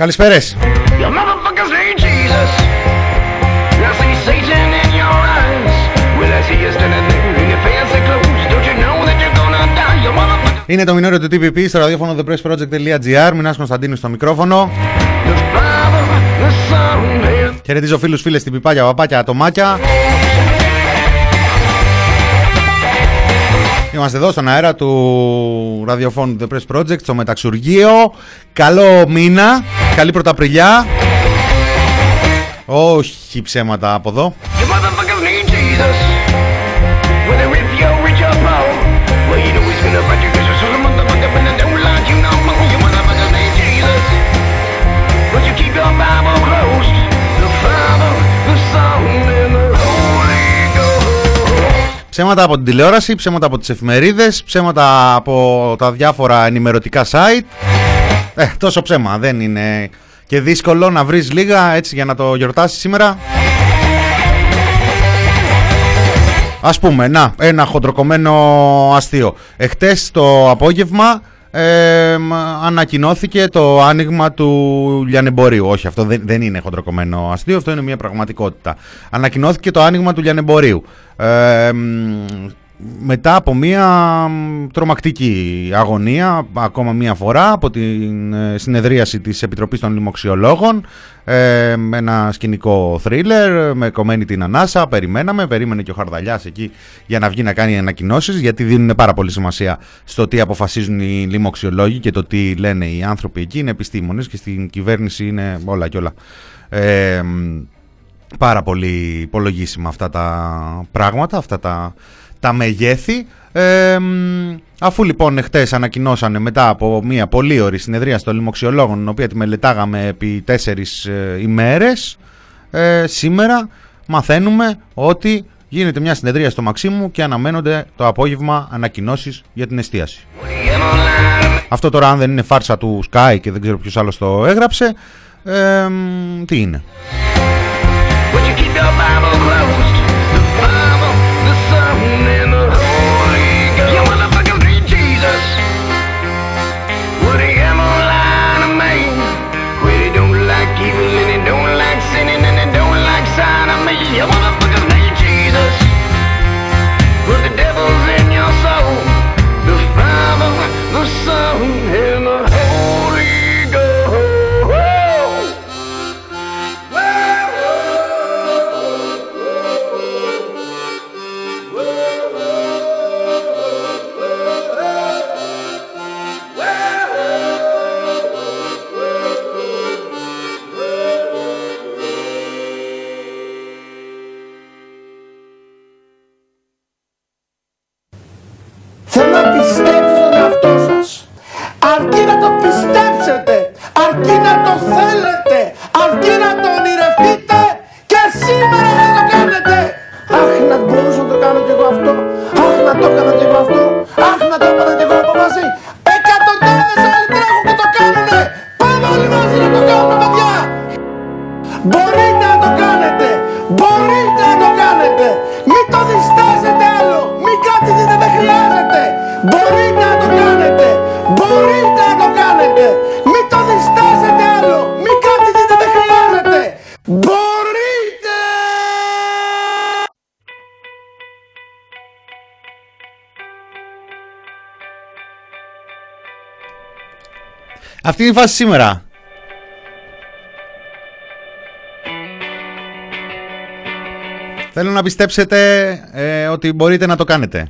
Καλησπέρες. Είναι το μηνόριο του TPP στο ραδιόφωνο thepressproject.gr. Μινάς Κωνσταντίνου στο μικρόφωνο. Χαιρετίζω φίλους, φίλες, την πιπάκια, παπάκια, ατομάκια. Είμαστε εδώ στον αέρα του ραδιοφώνου The Press Project, στο Μεταξουργείο. Καλό μήνα, καλή Πρωταπριλιά. Όχι ψέματα από εδώ. Ψέματα από την τηλεόραση, ψέματα από τις εφημερίδες, ψέματα από τα διάφορα ενημερωτικά site. Τόσο ψέμα δεν είναι και δύσκολο να βρεις λίγα έτσι για να το γιορτάσεις σήμερα. Ας πούμε, να, ένα χοντροκομμένο αστείο. Εχτες το απόγευμα ανακοινώθηκε το άνοιγμα του λιανεμπορίου. Όχι, αυτό δεν είναι χοντροκομμένο αστείο, αυτό είναι μια πραγματικότητα. Ανακοινώθηκε το άνοιγμα του λιανεμπορίου μετά από μια τρομακτική αγωνία, ακόμα μια φορά, από την συνεδρίαση της Επιτροπής των Λοιμοξιολόγων. Ένα σκηνικό θρίλερ με κομμένη την ανάσα. Περίμενε και ο Χαρδαλιάς εκεί για να βγει να κάνει ανακοινώσεις, γιατί δίνουν πάρα πολύ σημασία στο τι αποφασίζουν οι λοιμοξιολόγοι και το τι λένε οι άνθρωποι εκεί. Είναι επιστήμονες και στην κυβέρνηση είναι όλα και όλα. Πάρα πολύ υπολογίσιμα αυτά τα πράγματα, αυτά τα μεγέθη. Αφού λοιπόν χτες ανακοινώσανε μετά από μια πολύ ωραία συνεδρία των λοιμοξιολόγων, την οποία τη μελετάγαμε επί 4 ημέρες, σήμερα μαθαίνουμε ότι γίνεται μια συνεδρία στο Μαξίμου και αναμένονται το απόγευμα ανακοινώσεις για την εστίαση. Αυτό τώρα, αν δεν είναι φάρσα του Sky και δεν ξέρω ποιος άλλος το έγραψε, τι είναι. Αυτή είναι η φάση σήμερα. Θέλω να πιστέψετε ότι μπορείτε να το κάνετε.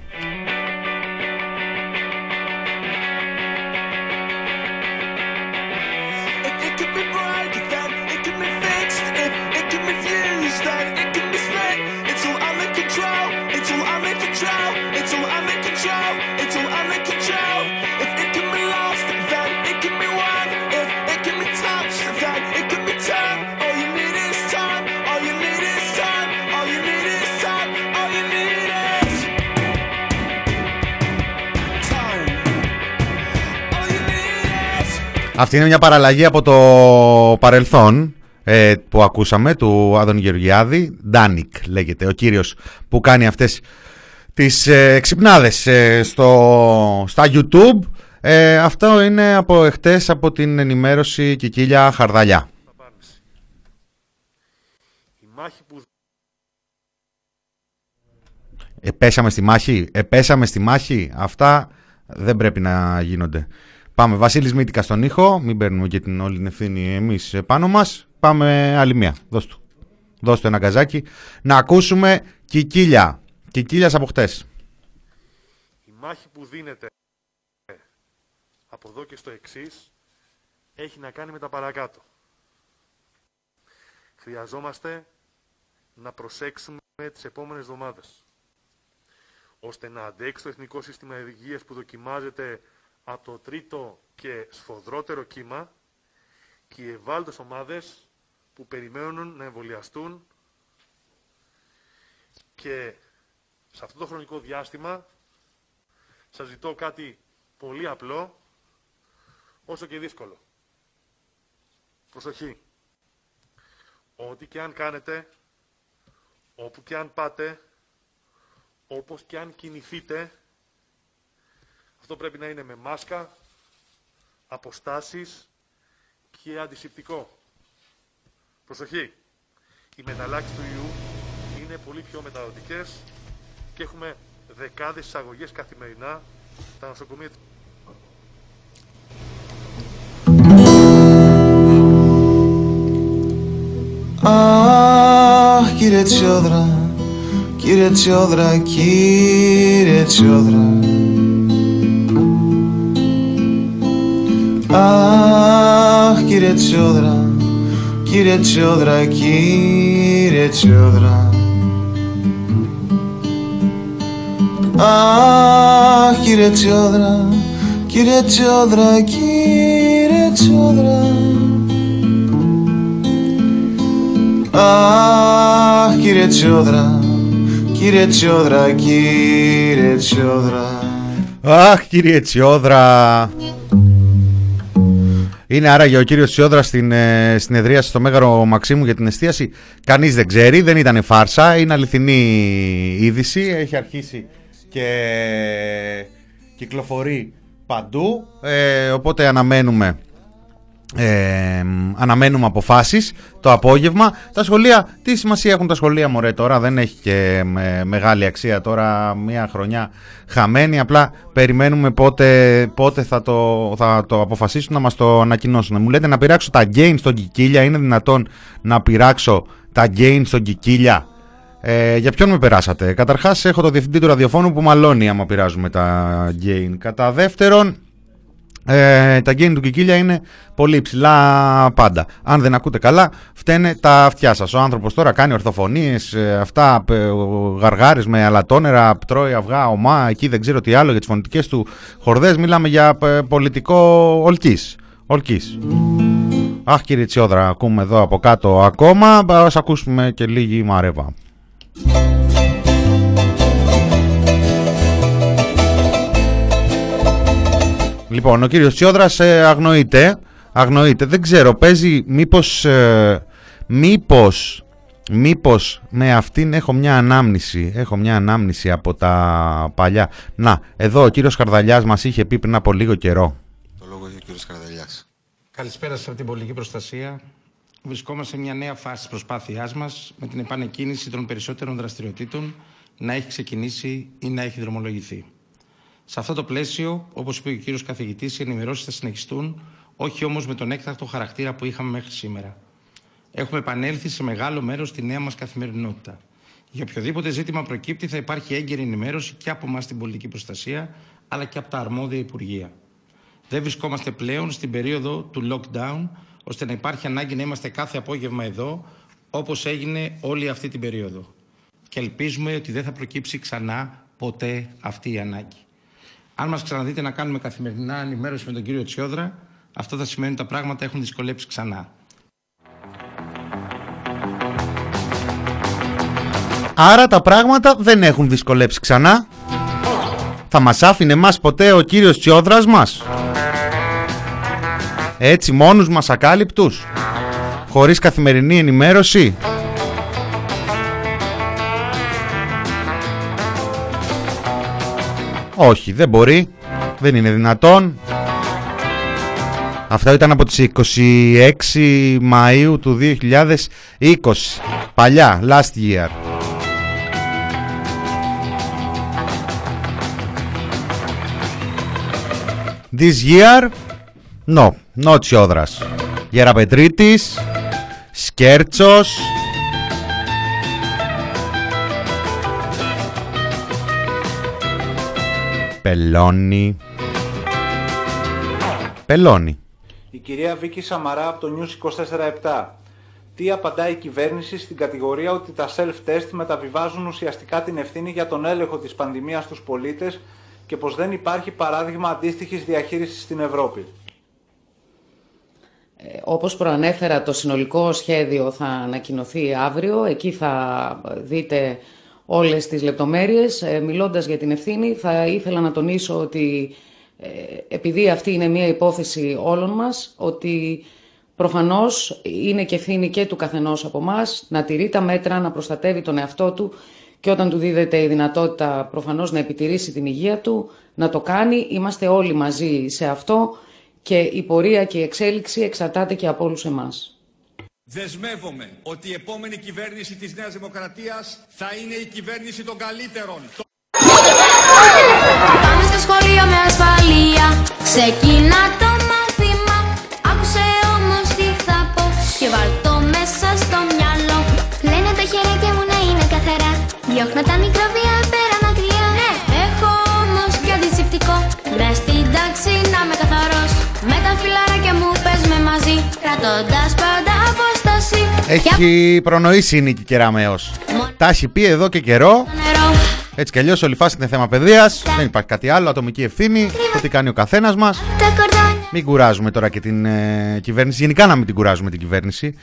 Αυτή είναι μια παραλλαγή από το παρελθόν που ακούσαμε, του Άδωνη Γεωργιάδη. Ντάνικ λέγεται ο κύριος που κάνει αυτές τις ξυπνάδες στα YouTube. Αυτό είναι από εχτές από την ενημέρωση Κικίλια Χαρδαλιά. Επέσαμε στη μάχη. Αυτά δεν πρέπει να γίνονται. Πάμε. Βασίλης Μήτικα στον ήχο. Μην παίρνουμε και την όλη την ευθύνη εμείς πάνω μας. Πάμε άλλη μία. Δώσ' του ένα καζάκι. Να ακούσουμε Κικίλια. Κικίλιας από χτες. Η μάχη που δίνεται από εδώ και στο εξής έχει να κάνει με τα παρακάτω. Χρειαζόμαστε να προσέξουμε τις επόμενες εβδομάδες, ώστε να αντέξει το Εθνικό Σύστημα Υγείας που δοκιμάζεται από το τρίτο και σφοδρότερο κύμα και οι ευάλωτες ομάδες που περιμένουν να εμβολιαστούν, και σε αυτό το χρονικό διάστημα σας ζητώ κάτι πολύ απλό όσο και δύσκολο. Προσοχή. Ό,τι και αν κάνετε, όπου και αν πάτε, όπως και αν κινηθείτε, αυτό πρέπει να είναι με μάσκα, αποστάσεις και αντισηπτικό. Προσοχή! Οι μεταλλάξεις του ιού είναι πολύ πιο μεταδοτικές και έχουμε δεκάδες εισαγωγές καθημερινά στα νοσοκομεία. Αχ, κύριε Τσιόδρα, κύριε Τσιόδρα, κύριε Τσιόδρα. Αχ, κύριε Τσιόδρα, κύριε Τσιόδρα, κύριε Τσιόδρα. Αχ, κύριε Τσιόδρα, κύριε Τσιόδρα, κύριε Τσιόδρα. Αχ, κύριε Τσιόδρα, κύριε Τσιόδρα, κύριε Τσιόδρα. Αχ, κύριε Τσιόδρα. Είναι άραγε ο κύριος Τσιόδρας στην συνεδρίαση στο Μέγαρο Μαξίμου για την εστίαση. Κανείς δεν ξέρει, δεν ήταν φάρσα, είναι αληθινή είδηση. Έχει αρχίσει και κυκλοφορεί παντού, οπότε αναμένουμε αποφάσεις το απόγευμα. Τα σχολεία, τι σημασία έχουν τα σχολεία μωρέ τώρα, δεν έχει και μεγάλη αξία τώρα, μια χρονιά χαμένη, απλά περιμένουμε πότε θα το αποφασίσουν να μας το ανακοινώσουν. Μου λέτε να πειράξω τα gain στον Κικίλια, είναι δυνατόν να πειράξω τα gain στον Κικίλια? Για ποιον με περάσατε? Καταρχάς έχω το διευθυντή του ραδιοφώνου που μαλώνει άμα πειράζουμε τα gain. Κατά δεύτερον, τα γκέιν του Κικίλια είναι πολύ ψηλά πάντα. Αν δεν ακούτε καλά, φταίνε τα αυτιά σας. Ο άνθρωπος τώρα κάνει ορθοφωνίες, αυτά γαργάρες με αλατόνερα, τρώει αυγά, ομά, εκεί δεν ξέρω τι άλλο για τις φωνητικές του χορδές. Μιλάμε για πολιτικό ολκής. Αχ, κύριε Τσιόδρα, ακούμε εδώ από κάτω ακόμα. Ας ακούσουμε και λίγη μαρέβα. Λοιπόν, ο κύριος Τσιόδρας αγνοείται, δεν ξέρω, παίζει μήπως με αυτήν έχω μια ανάμνηση από τα παλιά. Να, εδώ ο κύριος Χαρδαλιάς μας είχε πει πριν από λίγο καιρό. Το λόγο είναι ο κύριος Χαρδαλιάς. Καλησπέρα σας από την πολιτική προστασία. Βρισκόμαστε σε μια νέα φάση της προσπάθειάς μας με την επανεκκίνηση των περισσότερων δραστηριοτήτων να έχει ξεκινήσει ή να έχει δρομολογηθεί. Σε αυτό το πλαίσιο, όπως είπε ο κύριος καθηγητής, οι ενημερώσεις θα συνεχιστούν, όχι όμως με τον έκτακτο χαρακτήρα που είχαμε μέχρι σήμερα. Έχουμε επανέλθει σε μεγάλο μέρος στη νέα μας καθημερινότητα. Για οποιοδήποτε ζήτημα προκύπτει, θα υπάρχει έγκαιρη ενημέρωση και από εμάς την πολιτική προστασία, αλλά και από τα αρμόδια υπουργεία. Δεν βρισκόμαστε πλέον στην περίοδο του lockdown, ώστε να υπάρχει ανάγκη να είμαστε κάθε απόγευμα εδώ, όπως έγινε όλη αυτή την περίοδο. Και ελπίζουμε ότι δεν θα προκύψει ξανά ποτέ αυτή η ανάγκη. Αν μας ξαναδείτε να κάνουμε καθημερινά ενημέρωση με τον κύριο Τσιόδρα, αυτό θα σημαίνει ότι τα πράγματα έχουν δυσκολέψει ξανά. Άρα τα πράγματα δεν έχουν δυσκολέψει ξανά. Θα μας άφηνε μας ποτέ ο κύριος Τσιόδρας μας? Έτσι μόνους μας ακάλυπτους, χωρίς καθημερινή ενημέρωση. Όχι, δεν μπορεί. Δεν είναι δυνατόν. Αυτά ήταν από τις 26 Μαΐου του 2020. Παλιά, last year. This year, no, not Τσιόδρας. Γεραπετρίτης, Σκέρτσος, Πελώνη. Η κυρία Βίκη Σαμαρά από το News 24/7. Τι απαντάει η κυβέρνηση στην κατηγορία ότι τα self-test μεταβιβάζουν ουσιαστικά την ευθύνη για τον έλεγχο της πανδημίας στους πολίτες και πως δεν υπάρχει παράδειγμα αντίστοιχης διαχείρισης στην Ευρώπη? Όπως προανέφερα, το συνολικό σχέδιο θα ανακοινωθεί αύριο. Εκεί θα δείτε όλες τις λεπτομέρειες. Μιλώντας για την ευθύνη, θα ήθελα να τονίσω ότι επειδή αυτή είναι μια υπόθεση όλων μας, ότι προφανώς είναι και ευθύνη και του καθενός από μας να τηρεί τα μέτρα, να προστατεύει τον εαυτό του και όταν του δίδεται η δυνατότητα προφανώς να επιτηρήσει την υγεία του, να το κάνει. Είμαστε όλοι μαζί σε αυτό και η πορεία και η εξέλιξη εξαρτάται και από όλους εμάς. Δεσμεύομαι ότι η επόμενη κυβέρνηση της Νέας Δημοκρατίας θα είναι η κυβέρνηση των καλύτερων. Πάμε στα σχολεία με ασφαλεία, ξεκινά το μάθημα. Άκουσε όμως τι θα πω και βάλ' το μέσα στο μυαλό. Λένε τα χεράκια μου να είναι καθαρά, διώχνω τα μικροβία πέρα μακριά. Έχω όμως και αντισηπτικό, μες στην τάξη να με καθαρός. Με τα φιλαράκια μου παίζουμε μαζί, κρατώντας πάντα από. Έχει προνοήσει η Νίκη Κεραμέως. Τα έχει πει εδώ και καιρό. Έτσι κι αλλιώς όλη φάση είναι θέμα παιδείας. Δεν υπάρχει κάτι άλλο, ατομική ευθύνη, το τι κάνει ο καθένας μας. Μην κουράζουμε τώρα και την κυβέρνηση. Γενικά να μην την κουράζουμε την κυβέρνηση.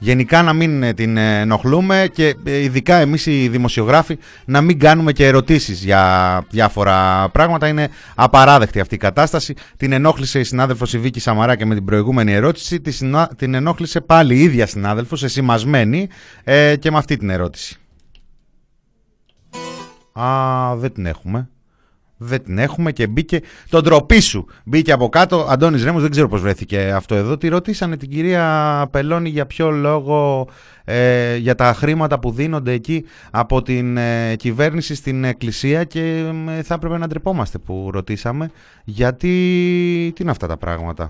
Γενικά να μην την ενοχλούμε. Και ειδικά εμείς οι δημοσιογράφοι να μην κάνουμε και ερωτήσεις για διάφορα πράγματα. Είναι απαράδεκτη αυτή η κατάσταση. Την ενόχλησε η συνάδελφος η Βίκη Σαμαρά και με την προηγούμενη ερώτηση. Την ενόχλησε πάλι η ίδια συνάδελφος, εσημασμένη, και με αυτή την ερώτηση. Α, δεν την έχουμε. Δεν την έχουμε και μπήκε. Τον ντροπή σου. Μπήκε από κάτω. Αντώνης Ρέμος, δεν ξέρω πώς βρέθηκε αυτό εδώ. Τη ρωτήσανε την κυρία Πελώνη για ποιο λόγο για τα χρήματα που δίνονται εκεί από την κυβέρνηση στην εκκλησία και θα έπρεπε να ντρεπόμαστε που ρωτήσαμε. Γιατί τι είναι αυτά τα πράγματα.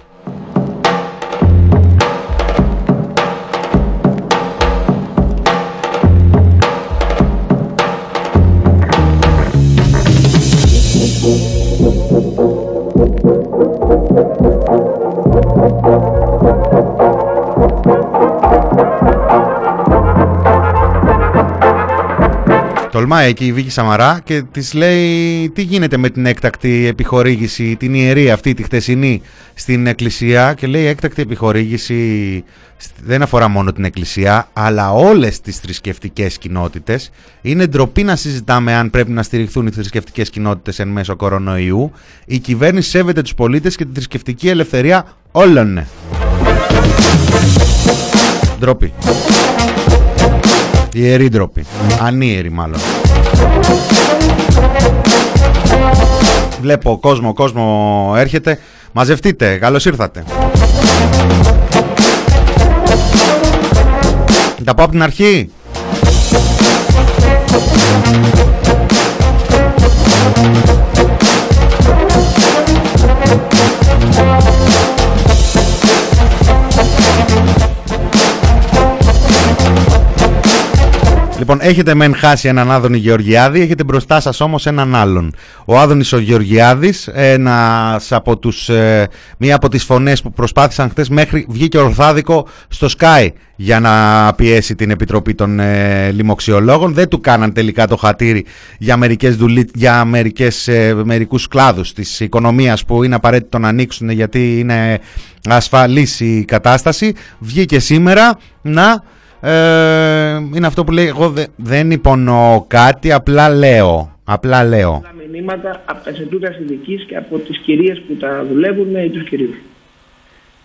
Τολμάει εκεί η Βίκη Σαμαρά και της λέει τι γίνεται με την έκτακτη επιχορήγηση, την ιερή αυτή τη χτεσινή στην εκκλησία, και λέει έκτακτη επιχορήγηση δεν αφορά μόνο την εκκλησία αλλά όλες τις θρησκευτικές κοινότητες. Είναι ντροπή να συζητάμε αν πρέπει να στηριχθούν οι θρησκευτικές κοινότητες εν μέσω κορονοϊού. Η κυβέρνηση σέβεται τους πολίτες και τη θρησκευτική ελευθερία όλων. Ντροπή. Ιερή ντροπή. Ανίερη μάλλον. Βλέπω κόσμο έρχεται. Μαζευτείτε, καλώς ήρθατε. Τα πάω από την αρχή. Λοιπόν, έχετε μεν χάσει έναν Άδωνη Γεωργιάδη, έχετε μπροστά σας όμως έναν άλλον. Ο Άδωνης ο Γεωργιάδης, μία από τις φωνές που προσπάθησαν χτες, μέχρι βγήκε ορθάδικο στο Sky για να πιέσει την Επιτροπή των Λοιμοξιολόγων. Δεν του κάναν τελικά το χατήρι για μερικούς κλάδους της οικονομίας που είναι απαραίτητο να ανοίξουν γιατί είναι ασφαλής η κατάσταση. Βγήκε σήμερα να... είναι αυτό που λέει, εγώ δεν υπονοώ κάτι, απλά λέω. Τα μηνύματα από τα Ινστιτούτα Συνδικής και από τις κυρίες που τα δουλεύουν ή τους κυρίους.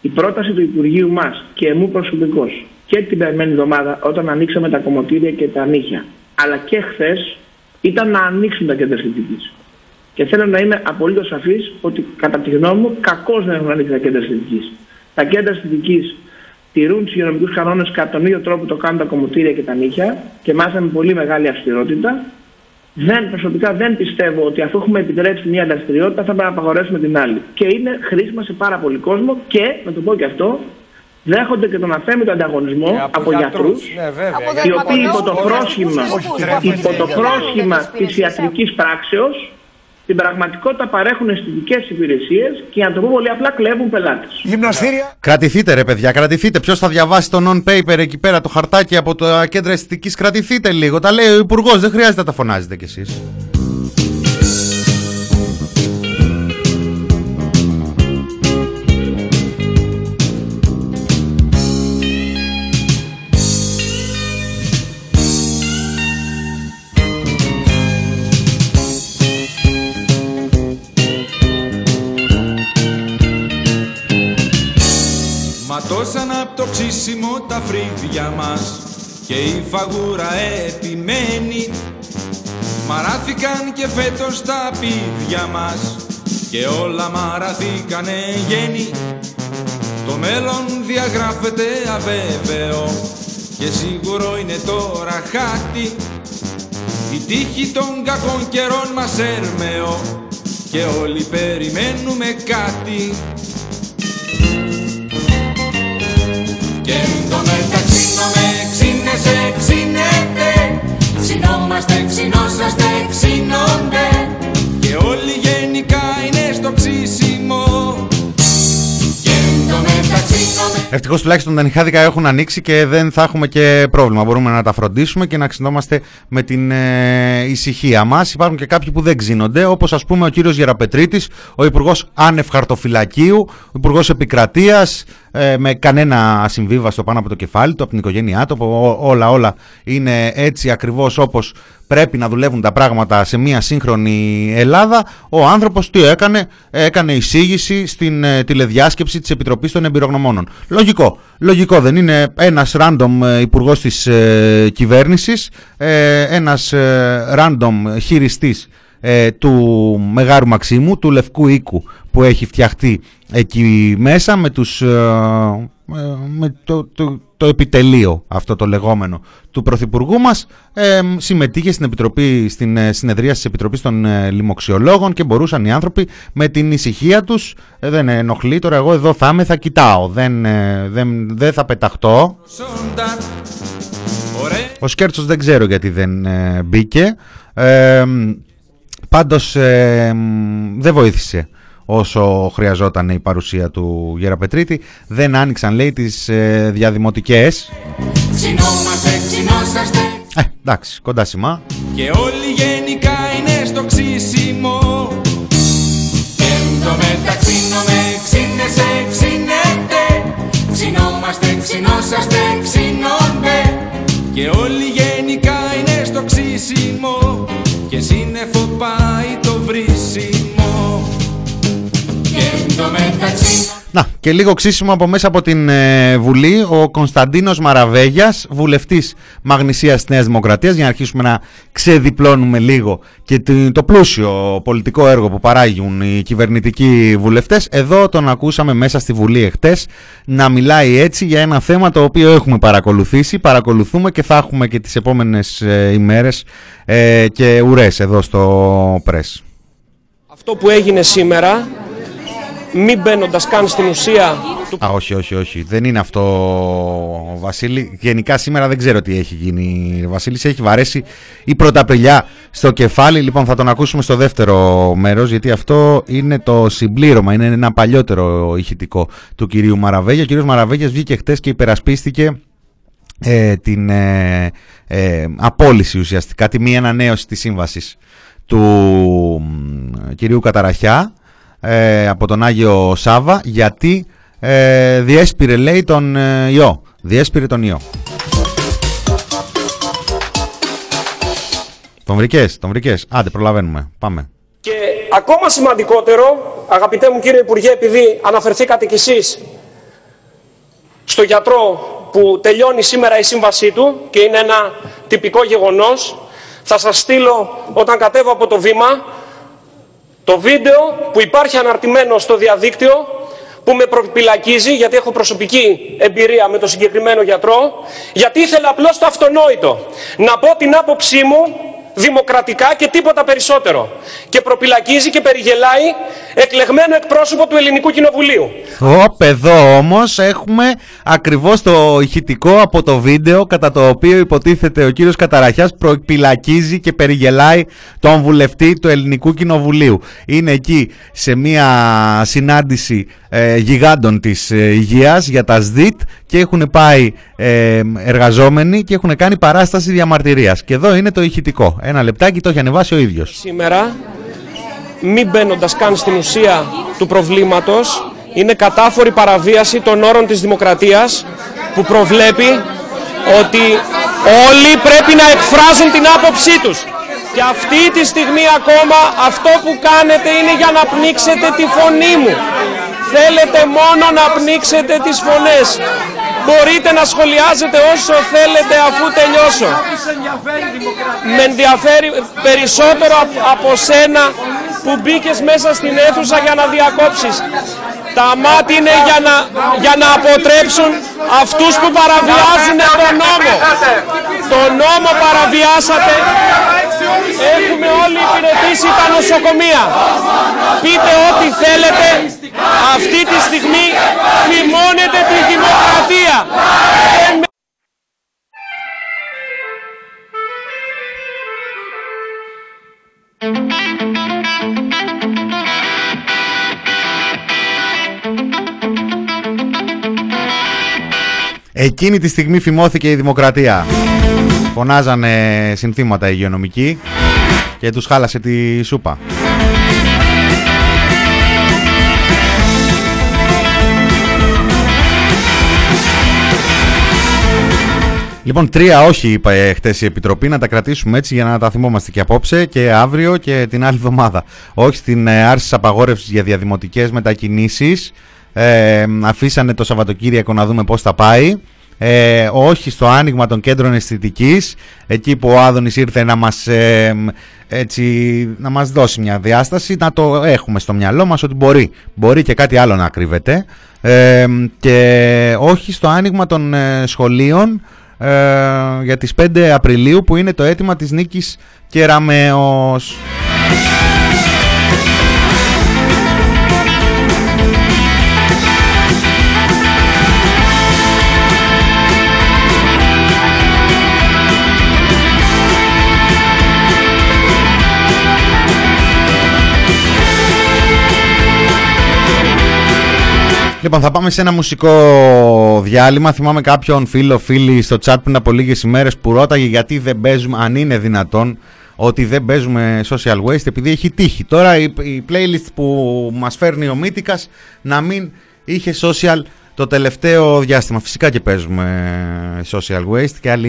Η πρόταση του Υπουργείου μας και εμού προσωπικώς και την περασμένη εβδομάδα όταν ανοίξαμε τα κομμωτήρια και τα νύχια, αλλά και χθες, ήταν να ανοίξουν τα κέντρα συνδικής. Και θέλω να είμαι απολύτως σαφής ότι κατά τη γνώμη μου κακώς δεν έχουν ανοίξει τα κέντρα αισθητικής. Τα κέντρα αισθητικής τηρούν τους υγειονομικούς κανόνες κατά τον ίδιο τρόπο που το κάνουν τα κομμωτήρια και τα νύχια και μάθαμε πολύ μεγάλη αυστηρότητα. Προσωπικά δεν πιστεύω ότι αφού έχουμε επιτρέψει μια δραστηριότητα θα πρέπει να απαγορεύσουμε την άλλη. Και είναι χρήσιμα σε πάρα πολύ κόσμο και, να το πω και αυτό, δέχονται και τον αθέμητο ανταγωνισμό από γιατρούς, οι οποίοι υπό το πρόσχημα της ιατρικής πράξεως στην πραγματικότητα παρέχουν αισθητικές υπηρεσίες και, να το πω πολύ απλά, κλέβουν πελάτες. Γυμναστήρια. Κρατηθείτε, ρε παιδιά, κρατηθείτε. Ποιος θα διαβάσει το non-paper εκεί πέρα, το χαρτάκι από τα κέντρα αισθητικής? Κρατηθείτε λίγο. Τα λέει ο Υπουργός, δεν χρειάζεται να τα φωνάζετε κι εσείς. Ματώσαν απ' το ξύσιμο τα φρύδια μας και η φαγούρα επιμένει. Μαράθηκαν και φέτος τα πίδια μας και όλα μαραθήκανε γέννη. Το μέλλον διαγράφεται αβέβαιο και σίγουρο είναι τώρα χάτι. Η τύχη των κακών καιρών μας έρμεο και όλοι περιμένουμε κάτι. Και το μεταξύ με ξύνεσαι, ξύνεται. Ξυνόμαστε, ξυνόσαστε, ξυνώνται. Και όλοι γενικά είναι στο ψήσιμο. Και το μεταξύ με... Ευτυχώς τουλάχιστον τα νυχάδικα έχουν ανοίξει και δεν θα έχουμε και πρόβλημα. Μπορούμε να τα φροντίσουμε και να ξυνόμαστε με την ησυχία μας. Υπάρχουν και κάποιοι που δεν ξύνονται, όπως ας πούμε ο κύριος Γεραπετρίτης, ο υπουργός άνευ χαρτοφυλακίου, ο υπουργός επικρατείας, με κανένα συμβίβαστο πάνω από το κεφάλι του, από την οικογένειά του, όλα είναι έτσι ακριβώς όπως πρέπει να δουλεύουν τα πράγματα σε μια σύγχρονη Ελλάδα. Ο άνθρωπος τι έκανε? Έκανε εισήγηση στην τηλεδιάσκεψη της Επιτροπής των Εμπειρογνωμόνων. Λογικό δεν είναι? Ένας random υπουργός της κυβέρνησης, ένας random χειριστής του Μεγάρου Μαξίμου, του Λευκού Οίκου που έχει φτιαχτεί εκεί μέσα με τους με το επιτελείο αυτό το λεγόμενο του Πρωθυπουργού μας, συμμετείχε στην συνεδρία της Επιτροπής των Λοιμοξιολόγων και μπορούσαν οι άνθρωποι με την ησυχία τους, δεν ενοχλεί τώρα, εγώ εδώ θα είμαι, θα κοιτάω, δεν θα πεταχτώ. Ο Σκέρτσος δεν ξέρω γιατί δεν μπήκε, πάντως δεν βοήθησε όσο χρειαζόταν η παρουσία του Γεραπετρίτη. Δεν άνοιξαν, λέει, τις διαδημοτικές. Ξυνόμαστε. Εντάξει, κοντά σημά. Και όλοι γενικά είναι στο ξύσιμο. Εν τω μεταξύ ξύνεσαι, ξύνεται. Ξυνόμαστε, ξυνόσαστε, ξυνώνται. Και όλοι γενικά είναι στο ξύσιμο. Και σύννεφο πάει το βρίσιμο. Να, και λίγο ξύσιμο από μέσα από την Βουλή. Ο Κωνσταντίνος Μαραβέγιας, βουλευτής Μαγνησίας Νέας Δημοκρατίας, για να αρχίσουμε να ξεδιπλώνουμε λίγο και το πλούσιο πολιτικό έργο που παράγουν οι κυβερνητικοί βουλευτές. Εδώ τον ακούσαμε μέσα στη Βουλή εχτες να μιλάει έτσι για ένα θέμα το οποίο έχουμε παρακολουθήσει, παρακολουθούμε και θα έχουμε και τις επόμενες ημέρες και ουρές εδώ στο Press. Αυτό που έγινε σήμερα, μην μπαίνοντας καν στην ουσία του... Α, όχι, δεν είναι αυτό, Βασίλη. Γενικά σήμερα δεν ξέρω τι έχει γίνει. Βασίλης, έχει βαρέσει η πρωταπριλιά στο κεφάλι. Λοιπόν, θα τον ακούσουμε στο δεύτερο μέρος, γιατί αυτό είναι το συμπλήρωμα, είναι ένα παλιότερο ηχητικό του κυρίου Μαραβέγια. Ο κύριος Μαραβέγιας βγήκε χτες και υπερασπίστηκε την απόλυση, ουσιαστικά τη μη ανανέωση της σύμβασης του κυρίου Καταραχιά από τον Άγιο Σάββα, γιατί διέσπηρε, λέει, τον ιό. Διέσπηρε τον ιό. Τον βρήκες. Άντε, προλαβαίνουμε. Πάμε. Και ακόμα σημαντικότερο, αγαπητέ μου κύριε Υπουργέ, επειδή αναφερθήκατε κι εσείς στο γιατρό που τελειώνει σήμερα η σύμβασή του και είναι ένα τυπικό γεγονός, θα σας στείλω όταν κατέβω από το βήμα Το βίντεο που υπάρχει αναρτημένο στο διαδίκτυο που με προπυλακίζει, γιατί έχω προσωπική εμπειρία με τον συγκεκριμένο γιατρό, γιατί ήθελα απλώς το αυτονόητο, να πω την άποψή μου δημοκρατικά και τίποτα περισσότερο. Και προπυλακίζει και περιγελάει εκλεγμένο εκπρόσωπο του Ελληνικού Κοινοβουλίου. Εδώ όμως έχουμε ακριβώς το ηχητικό από το βίντεο, κατά το οποίο υποτίθεται ο κύριος Καταραχιάς προπυλακίζει και περιγελάει τον βουλευτή του Ελληνικού Κοινοβουλίου. Είναι εκεί σε μια συνάντηση γιγάντων της υγείας για τα ΣΔΙΤ και έχουν πάει εργαζόμενοι και έχουν κάνει παράσταση διαμαρτυρίας. Και εδώ είναι το ηχητικό. Ένα λεπτάκι, το έχει ανεβάσει ο ίδιος. Σήμερα, μην μπαίνοντας καν στην ουσία του προβλήματος, είναι κατάφορη παραβίαση των όρων της δημοκρατίας που προβλέπει ότι όλοι πρέπει να εκφράζουν την άποψή τους. Και αυτή τη στιγμή ακόμα αυτό που κάνετε είναι για να πνίξετε τη φωνή μου. Θέλετε μόνο να πνίξετε τις φωνές. Μπορείτε να σχολιάζετε όσο θέλετε αφού τελειώσω. Με ενδιαφέρει περισσότερο από σένα που μπήκες μέσα στην αίθουσα για να διακόψεις. Τα μάτια είναι για να αποτρέψουν αυτούς που παραβιάζουν τον νόμο. Τον νόμο παραβιάσατε. Έχουμε όλοι υπηρετήσει τα νοσοκομεία. Πείτε ό,τι θέλετε. Αυτή τη στιγμή θυμώνεται τη δημοκρατία. Εκείνη τη στιγμή φημώθηκε η δημοκρατία. Φωνάζανε συνθήματα υγειονομικοί και τους χάλασε τη σούπα. Λοιπόν, 3 όχι είπα χτες η Επιτροπή, να τα κρατήσουμε έτσι για να τα θυμόμαστε και απόψε και αύριο και την άλλη εβδομάδα. Όχι στην άρση της απαγόρευσης για διαδημοτικές μετακινήσεις. Αφήσανε το Σαββατοκύριακο να δούμε πώς θα πάει. Όχι στο άνοιγμα των κέντρων αισθητικής, εκεί που ο Άδωνης ήρθε να μας, να μας δώσει μια διάσταση, να το έχουμε στο μυαλό μας ότι μπορεί και κάτι άλλο να κρύβεται, και όχι στο άνοιγμα των σχολείων για τις 5 Απριλίου που είναι το αίτημα της Νίκης Κεραμέως. Λοιπόν, θα πάμε σε ένα μουσικό διάλειμμα. Θυμάμαι κάποιον φίλο-φίλη στο chat πριν από λίγες ημέρες που ρώταγε γιατί δεν παίζουμε, αν είναι δυνατόν, ότι δεν παίζουμε Social Waste, επειδή έχει τύχει. Τώρα η playlist που μας φέρνει ο Μύτικας να μην είχε Social το τελευταίο διάστημα. Φυσικά και παίζουμε Social Waste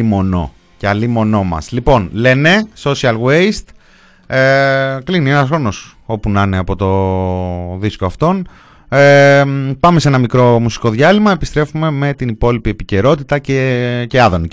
και αλίμονό μας. Λοιπόν, λένε Social Waste, κλείνει ένας χρόνος όπου να είναι από το δίσκο αυτόν. Πάμε σε ένα μικρό μουσικό διάλειμμα, επιστρέφουμε με την υπόλοιπη επικαιρότητα και Άδωνη.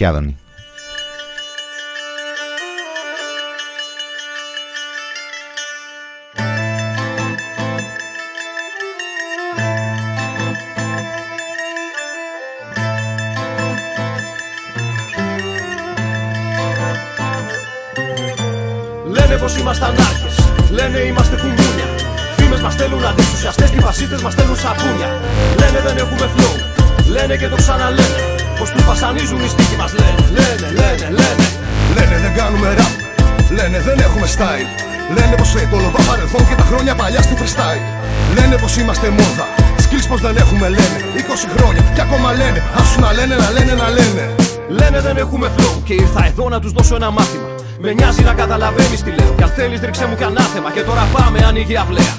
Λένε πως είμαστε ανάρχες, λένε είμαστε κουμούνια. Μας στέλνουν αντιουσιαστές και οι φασίστες μας στέλνουν σαπούνια. Λένε δεν έχουμε flow, λένε και το ξαναλένε, πως του βασανίζουν οι στίχοι μας. Λένε δεν κάνουμε rap, λένε δεν έχουμε style. Λένε πως το λοβά παρελθόν και τα χρόνια παλιά στη freestyle. Λένε πως είμαστε μόδα, skills πως δεν έχουμε λένε. 20 χρόνια και ακόμα λένε, άσου να λένε, να λένε. Λένε δεν έχουμε flow και ήρθα εδώ να τους δώσω ένα μάθημα. Με νοιάζει να καταλαβαίνεις τι λέω, κι αν θέλεις ρίξε μου κι ανάθεμα. Και τώρα πάμε, ανοίγει αυλαία.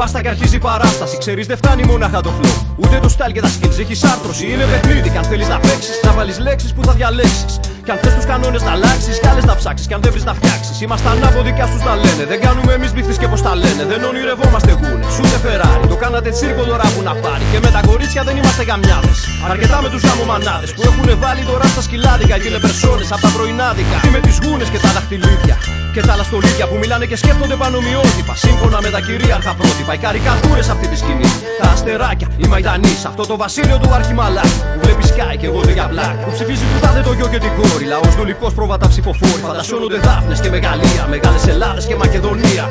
Βάστα και αρχίζει η παράσταση. Ξέρεις δεν φτάνει μόναχα το flow, ούτε το style και τα skills. Έχεις άρθρωση, είναι παιχνίδι. Κι αν θέλεις να παίξεις, να βάλεις λέξεις που θα διαλέξεις. Κι αν θες τους κανόνες να αλλάξεις, κι άλλες να ψάξεις. Κι αν δεν βρεις να φτιάξεις, είμαστε ανάποδοι κι αυτούς να λένε. Δεν κάνουμε εμείς μπιχτής και πως τα λένε. Δεν ονειρευόμαστε γούνες, ούτε Ferrari. Το κάνατε τσίρκο τώρα που να πάρει. Και με τα κορίτσια δεν είμαστε γαμιάδες. Αρκετά με τους γαμομανάδες που έχουν βάλει τώρα στα σκυλάδικα. Και είναι περσόνες απ' τα πρωινάδικα. Τι με τις γούνες και τα δαχτυλίδια. και τα άλλα στολίδια που μιλάνε και σκέφτονται πανομοιότυπα. Σύμφωνα με τα κυρίαρχα πρότυπα, οι καρικατούρες αυτή τη σκηνή. Τα αστεράκια, οι μαϊντανοί, αυτό το βασίλειο του αρχιμαλάκη. Που βλέπει σκάι και εγώ το για πλάκα. Που ψηφίζει του τάδε το γιο και την κόρη. Λαός δουλικός πρόβατα ψηφοφόροι. Φαντασιώνονται Δάφνες και Μεγαλία, μεγάλες Ελλάδες και Μακεδονία.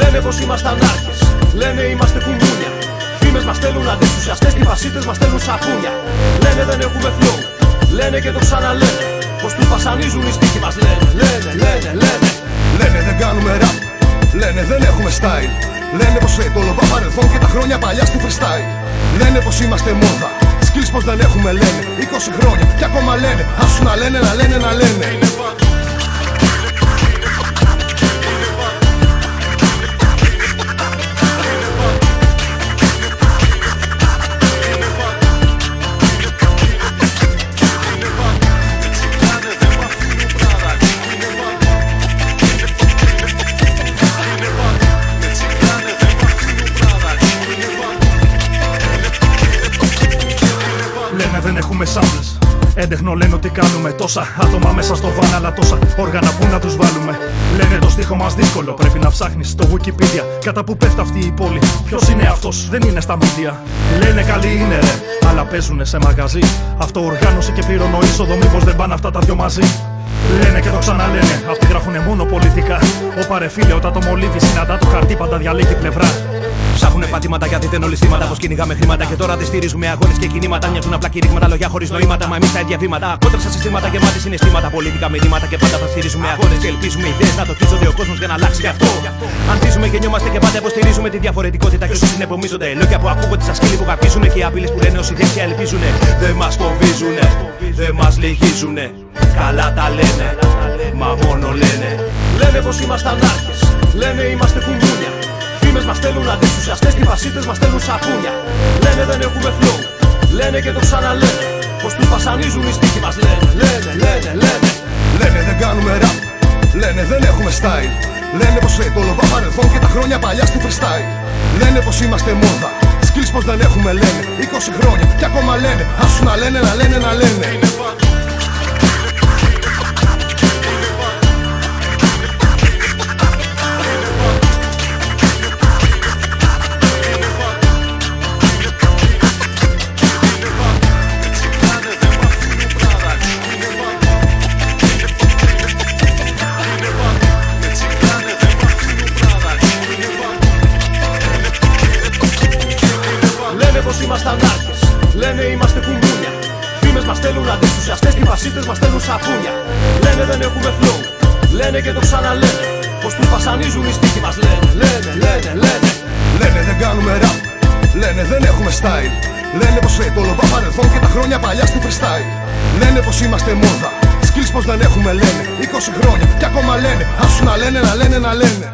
Λένε πως είμαστε ανάρχες, λένε είμαστε κουμούνια. Φήμες μας στέλνουν αντιουσιαστές και οι φασίστες μας στέλνουν σαπούνια. Λένε δεν έχουμε flow, λένε και το ξαναλένε. Πως του βασανίζουν οι στίχοι μας λένε, λένε. Λένε δεν κάνουμε rap, λένε δεν έχουμε style. Λένε πως το παρελθόν και τα χρόνια παλιά στη freestyle. Λένε πως είμαστε μόδα, skills πως δεν έχουμε λένε. 20 χρόνια και ακόμα λένε, άσου να λένε, να λένε. Έντεχνο λένε ότι κάνουμε τόσα άτομα μέσα στο βαν, αλλά τόσα όργανα που να τους βάλουμε. Λένε το στίχο μας δύσκολο, πρέπει να ψάχνεις στο Wikipedia. Κατά που πέφτει αυτή η πόλη, ποιος είναι αυτός, δεν είναι στα μίλια. Λένε καλοί είναι ρε, αλλά παίζουνε σε μαγαζί. Αυτό οργάνωσε και πληρώνω είσοδο, μήπως δεν πάνε αυτά τα δυο μαζί. Λένε και το ξαναλένε, αυτοί γράφουνε μόνο πολιτικά. Ωπα ρε φίλε, όταν το μολύβι συναντά το χαρτί, πάντα διαλέγει πλευρά. Ψάχνουνε πατήματα γιατί δεν ολιστήματα. Πως κυνηγάμε χρήματα και τώρα τη στηρίζουμε. Αγώνες και κινήματα μοιάζουν απλά κηρύγματα. Λόγια χωρίς νοήματα, μα εμείς τα ίδια βήματα. Κόντρασα συστήματα γεμάτη συναισθήματα. Πολιτικά μηνύματα και πάντα θα στηρίζουμε. Αγώνες και ελπίζουμε ιδέες να το κτίζονται ο κόσμος για να αλλάξει γι' αυτό. Ανθίζουμε, γεννιόμαστε και πάντα υποστηρίζουμε τη διαφορετικότητα. Και όσοι συνεπομίζονται. Λόγια που ακούγονται σαν σκύλοι που καπίζουνε. Και οι απειλές που λένε όσοι δίχτυα ελπίζουνε. Δεν μας φοβίζουνε, δεν μας λυγίζουνε. Καλά τα λένε, μα μόνο λένε. Λένε πως είμαστε ανάρχες, λένε είμαστε κουμούνια. Φήμες μας στέλνουν αντιουσιαστές και οι φασίστες μας στέλνουν σαπούνια. Λένε δεν έχουμε flow, λένε και το ξαναλένε. Πως τους βασανίζουν οι στίχοι μας λένε, λένε. Λένε δεν κάνουμε rap, λένε δεν έχουμε style. Λένε πως το λοβά παρελθόν και τα χρόνια παλιά στη freestyle. Λένε πως είμαστε μόδα, skills πως δεν έχουμε λένε. 20 χρόνια και ακόμα λένε, άσου να λένε, να λένε. Λένε είμαστε κουμούνια. Φήμες μας στέλνουν αντιουσιαστές και οι φασίστες μας στέλνουν σαπούνια. Λένε δεν έχουμε flow, λένε και το ξαναλένε. Πως τους βασανίζουν οι στίχοι μας λένε, λένε. Λένε δεν κάνουμε rap, λένε δεν έχουμε style. Λένε πως το λοβά παρελθόν και τα χρόνια παλιά στη freestyle. Λένε πως είμαστε μόδα, skills πως δεν έχουμε λένε. 20 χρόνια και ακόμα λένε, άσου να λένε, να λένε.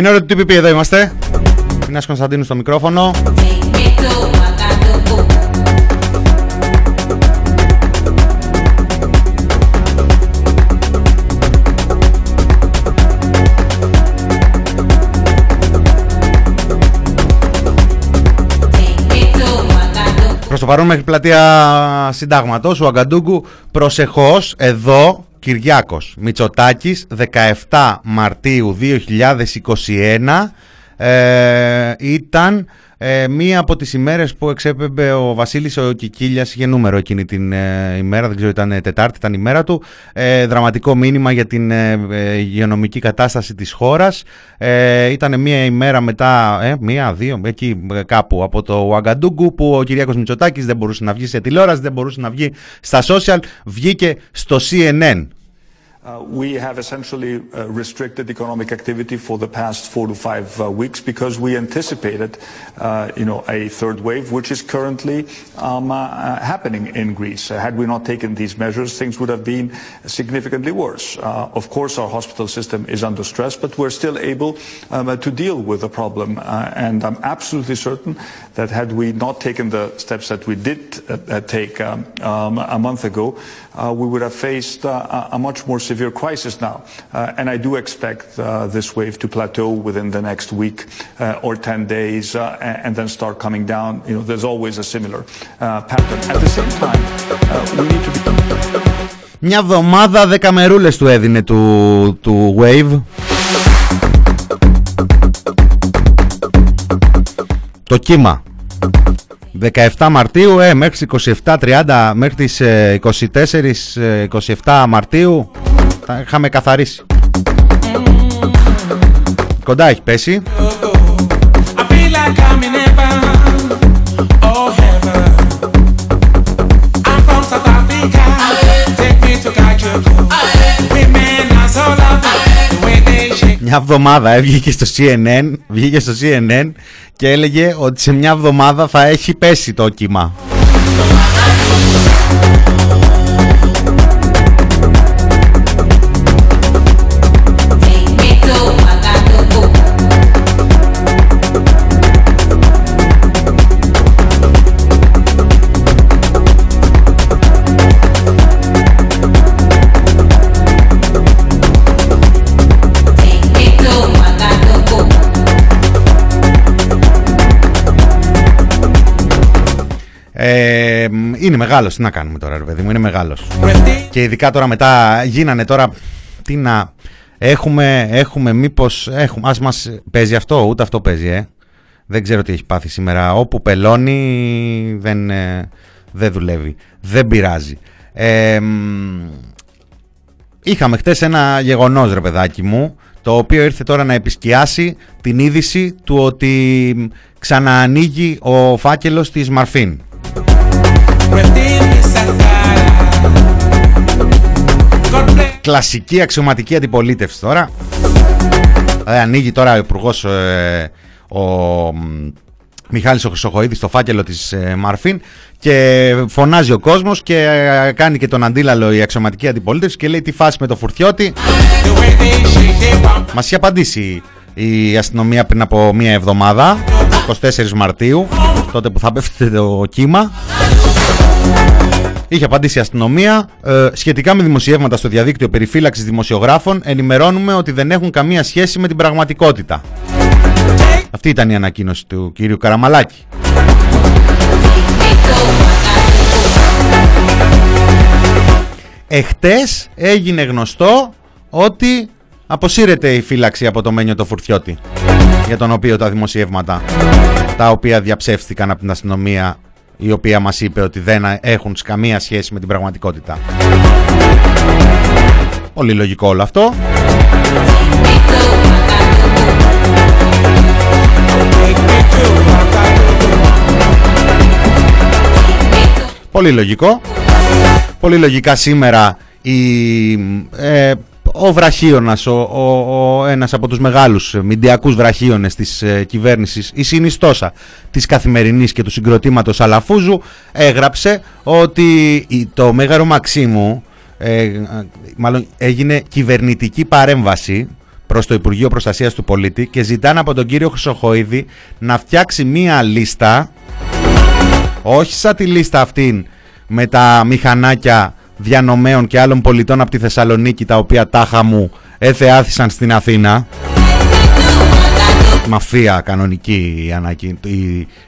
Μην ώρα του TPP, εδώ είμαστε. Μινάς Κωνσταντίνου στο μικρόφωνο. Προς το παρόν μέχρι πλατεία Συντάγματος, ο Αγκαντούγκου, προσεχώς εδώ... Κυριάκος Μητσοτάκης, 17 Μαρτίου 2021, ήταν μία από τις ημέρες που εξέπεμπε ο Βασίλης ο Κικίλιας, είχε νούμερο εκείνη την ημέρα, δεν ξέρω, ήταν Τετάρτη, ήταν η μέρα του, δραματικό μήνυμα για την υγειονομική κατάσταση της χώρας. Ήταν μία ημέρα μετά, μία-δύο, εκεί κάπου από το Ουαγκαντούγκου, που ο Κυριάκος Μητσοτάκης δεν μπορούσε να βγει σε τηλεόραση, δεν μπορούσε να βγει στα social, βγήκε στο CNN. We have essentially restricted economic activity for the past 4 to 5 weeks because we anticipated, a third wave, which is currently happening in Greece. Had we not taken these measures, things would have been significantly worse. Of course, our hospital system is under stress, but we're still able to deal with the problem. And I'm absolutely certain that had we not taken the steps that we did take a month ago, we would have faced a much more severe crisis now, and I do expect this wave to plateau within the next week or 10 days and then start coming down. There's always a similar pattern. At the same time, we need to be... Μια εβδομάδα 10 μερούλες του έδινε του wave. Το κύμα. 17 Μαρτίου μέχρι 27-30, μέχρι τις 24-27 Μαρτίου τα είχαμε καθαρίσει. Κοντά έχει πέσει. Μια εβδομάδα βγήκε στο CNN, και έλεγε ότι σε μια εβδομάδα θα έχει πέσει το κύμα. Είναι μεγάλος, τι να κάνουμε τώρα, ρε παιδί μου, είναι μεγάλος. Και ειδικά τώρα μετά γίνανε τώρα, τι να έχουμε μήπως έχουμε, ας μας παίζει αυτό, ούτε αυτό παίζει, δεν ξέρω τι έχει πάθει σήμερα, όπου πελώνει δεν δουλεύει, δεν πειράζει. Είχαμε χτες ένα γεγονός, ρε παιδάκι μου, το οποίο ήρθε τώρα να επισκιάσει την είδηση του ότι ξαναανοίγει ο φάκελος της Μαρφίν. Κλασική αξιωματική αντιπολίτευση τώρα. Ανοίγει τώρα ο υπουργός ο Μιχάλης ο Χρυσοχοΐδης το φάκελο της Μαρφίν και φωνάζει ο κόσμος και κάνει και τον αντίλαλο η αξιωματική αντιπολίτευση και λέει τι φάση με το Φουρθιώτη. Μας είχε απαντήσει η αστυνομία πριν από μία εβδομάδα, 24 Μαρτίου, τότε που θα πέφτει το κύμα. Είχε απαντήσει η αστυνομία σχετικά με δημοσιεύματα στο διαδίκτυο περί φύλαξης δημοσιογράφων, ενημερώνουμε ότι δεν έχουν καμία σχέση με την πραγματικότητα. Αυτή ήταν η ανακοίνωση του κύριου Καραμαλάκη. Εχτες έγινε γνωστό ότι αποσύρεται η φύλαξη από το Μένιο το Φουρθιώτη, για τον οποίο τα δημοσιεύματα τα οποία διαψεύστηκαν από την αστυνομία, η οποία μας είπε ότι δεν έχουν καμία σχέση με την πραγματικότητα. Πολύ λογικό όλο αυτό. Πολύ λογικό. Πολύ λογικά σήμερα ο βραχίωνας, ένας από τους μεγάλους μηντιακούς βραχίωνες της κυβέρνησης, η συνιστόσα της Καθημερινής και του συγκροτήματος Αλαφούζου, έγραψε ότι το Μέγαρο Μαξίμου, μάλλον έγινε κυβερνητική παρέμβαση προς το Υπουργείο Προστασίας του Πολίτη και ζητάνε από τον κύριο Χρυσοχοΐδη να φτιάξει μία λίστα, όχι σαν τη λίστα αυτήν με τα μηχανάκια διανομέων και άλλων πολιτών από τη Θεσσαλονίκη, τα οποία τάχα μου εθεάθησαν στην Αθήνα. Μαφία κανονική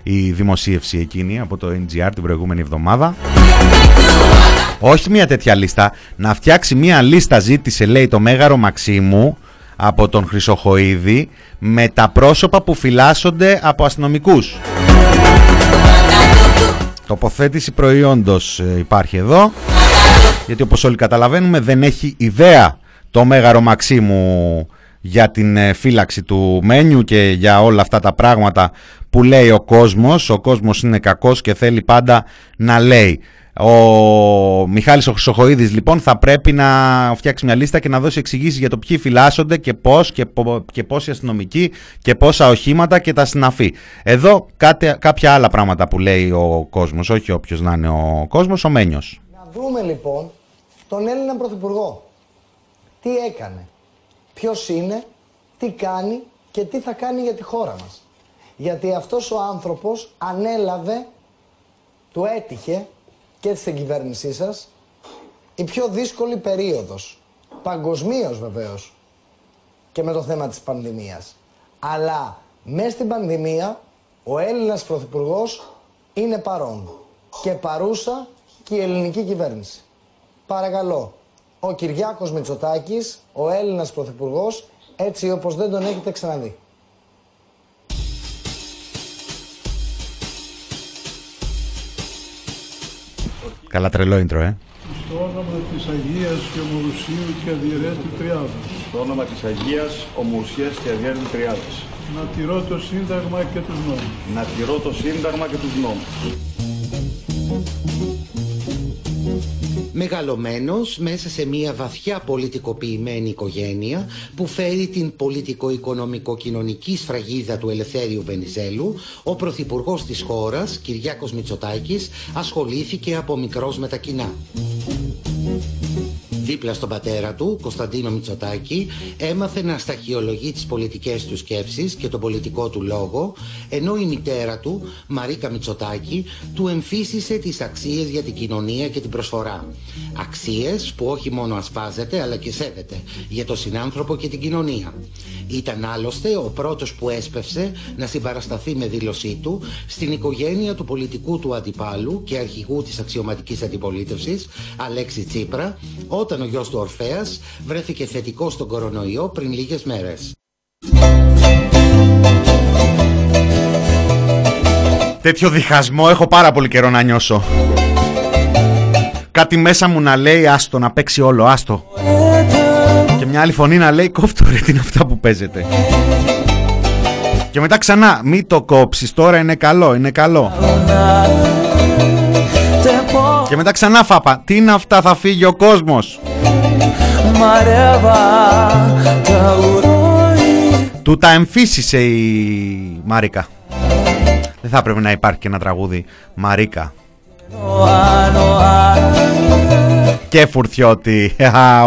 η δημοσίευση εκείνη από το NGR την προηγούμενη εβδομάδα. Όχι μια τέτοια λίστα, να φτιάξει μια λίστα, ζήτησε λέει το Μέγαρο Μαξίμου, από τον Χρυσοχοΐδη με τα πρόσωπα που φυλάσσονται από αστυνομικούς. Τοποθέτηση προϊόντος υπάρχει εδώ, γιατί όπως όλοι καταλαβαίνουμε δεν έχει ιδέα το Μέγαρο Μαξίμου για την φύλαξη του Μένιου και για όλα αυτά τα πράγματα που λέει ο κόσμος. Ο κόσμος είναι κακός και θέλει πάντα να λέει. Ο Μιχάλης ο Χρυσοχοΐδης λοιπόν θα πρέπει να φτιάξει μια λίστα και να δώσει εξηγήσεις για το ποιοι φυλάσσονται και πώς και πόσοι αστυνομικοί και πόσα οχήματα και τα συναφή. Εδώ κάποια άλλα πράγματα που λέει ο κόσμος, όχι όποιος να είναι ο κόσμος, ο Μένιος. Να δούμε λοιπόν τον Έλληνα Πρωθυπουργό. Τι έκανε, ποιος είναι, τι κάνει και τι θα κάνει για τη χώρα μας. Γιατί αυτός ο άνθρωπος ανέλαβε, του έτυχε και στην κυβέρνησή σας η πιο δύσκολη περίοδος, παγκοσμίως βεβαίως και με το θέμα της πανδημίας. Αλλά μέσα στην πανδημία ο Έλληνας Πρωθυπουργός είναι παρόν και παρούσα και η ελληνική κυβέρνηση. Παρακαλώ, ο Κυριάκος Μητσοτάκης, ο Έλληνας Πρωθυπουργός, έτσι όπως δεν τον έχετε ξαναδεί. Καλά τρελό ίντρο, Στο όνομα της Αγίας και Ομουρουσίου και αδιαιρέτου Τριάδος. Στο όνομα της Αγίας, Ομουρουσίας και αδιαιρέτου Τριάδος. Να τηρώ το Σύνταγμα και τους νόμους. Να τηρώ το Σύνταγμα και τους νόμους. Μεγαλωμένος μέσα σε μια βαθιά πολιτικοποιημένη οικογένεια που φέρει την πολιτικο-οικονομικο-κοινωνική σφραγίδα του Ελευθέριου Βενιζέλου, ο πρωθυπουργός της χώρας, Κυριάκος Μητσοτάκης, ασχολήθηκε από μικρός με τα κοινά. Δίπλα στον πατέρα του, Κωνσταντίνο Μητσοτάκη, έμαθε να σταχυολογεί τις πολιτικές του σκέψεις και τον πολιτικό του λόγο, ενώ η μητέρα του, Μαρίκα Μητσοτάκη, του εμφύσισε τις αξίες για την κοινωνία και την προσφορά. Αξίες που όχι μόνο ασπάζεται αλλά και σέβεται για τον συνάνθρωπο και την κοινωνία. Ήταν άλλωστε ο πρώτος που έσπευσε να συμπαρασταθεί με δήλωσή του στην οικογένεια του πολιτικού του αντιπάλου και αρχηγού της αξιωματικής αντιπολίτευσης, Αλέξη Τσίπρα, όταν ο γιος του Ορφέας βρέθηκε θετικός στον κορονοϊό πριν λίγες μέρες. Τέτοιο διχασμό έχω πάρα πολύ καιρό να νιώσω. Κάτι μέσα μου να λέει άστο, να παίξει όλο, άστο. Και μια άλλη φωνή να λέει κόφτω ρε, τι είναι αυτά που παίζετε. Και μετά ξανά, μη το κόψεις, τώρα είναι καλό, είναι καλό. Και μετά ξανά φάπα, τι είναι αυτά, θα φύγει ο κόσμος. Του τα εμφύσισε η Μαρίκα. Δεν θα πρέπει να υπάρχει και ένα τραγούδι Μαρίκα και Φουρθιώτη,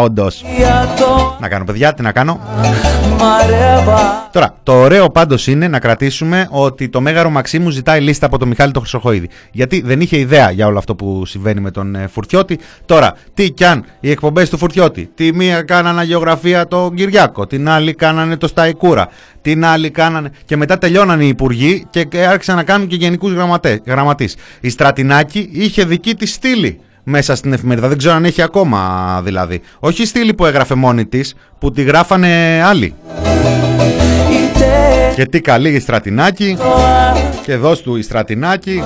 όντως. Να κάνω παιδιά, τι να κάνω. Τώρα, το ωραίο πάντως είναι να κρατήσουμε ότι το Μέγαρο Μαξίμου ζητάει λίστα από τον Μιχάλη τον Χρυσοχοΐδη. Γιατί δεν είχε ιδέα για όλο αυτό που συμβαίνει με τον Φουρθιώτη. Τώρα, τι κι αν οι εκπομπές του Φουρθιώτη, τη μία κάνανε αγιογραφία τον Κυριάκο, την άλλη κάνανε το Σταϊκούρα, την άλλη κάνανε. Και μετά τελειώνανε οι υπουργοί και άρχισαν να κάνουν και γενικούς γραμματείς. Η Στρατινάκη είχε δική της στήλη μέσα στην εφημερίδα, δεν ξέρω αν έχει ακόμα δηλαδή. Όχι η στήλη που έγραφε μόνη της, που τη γράφανε άλλοι. Και τι καλή η Στρατινάκη. Και δώσ' του η Στρατινάκη.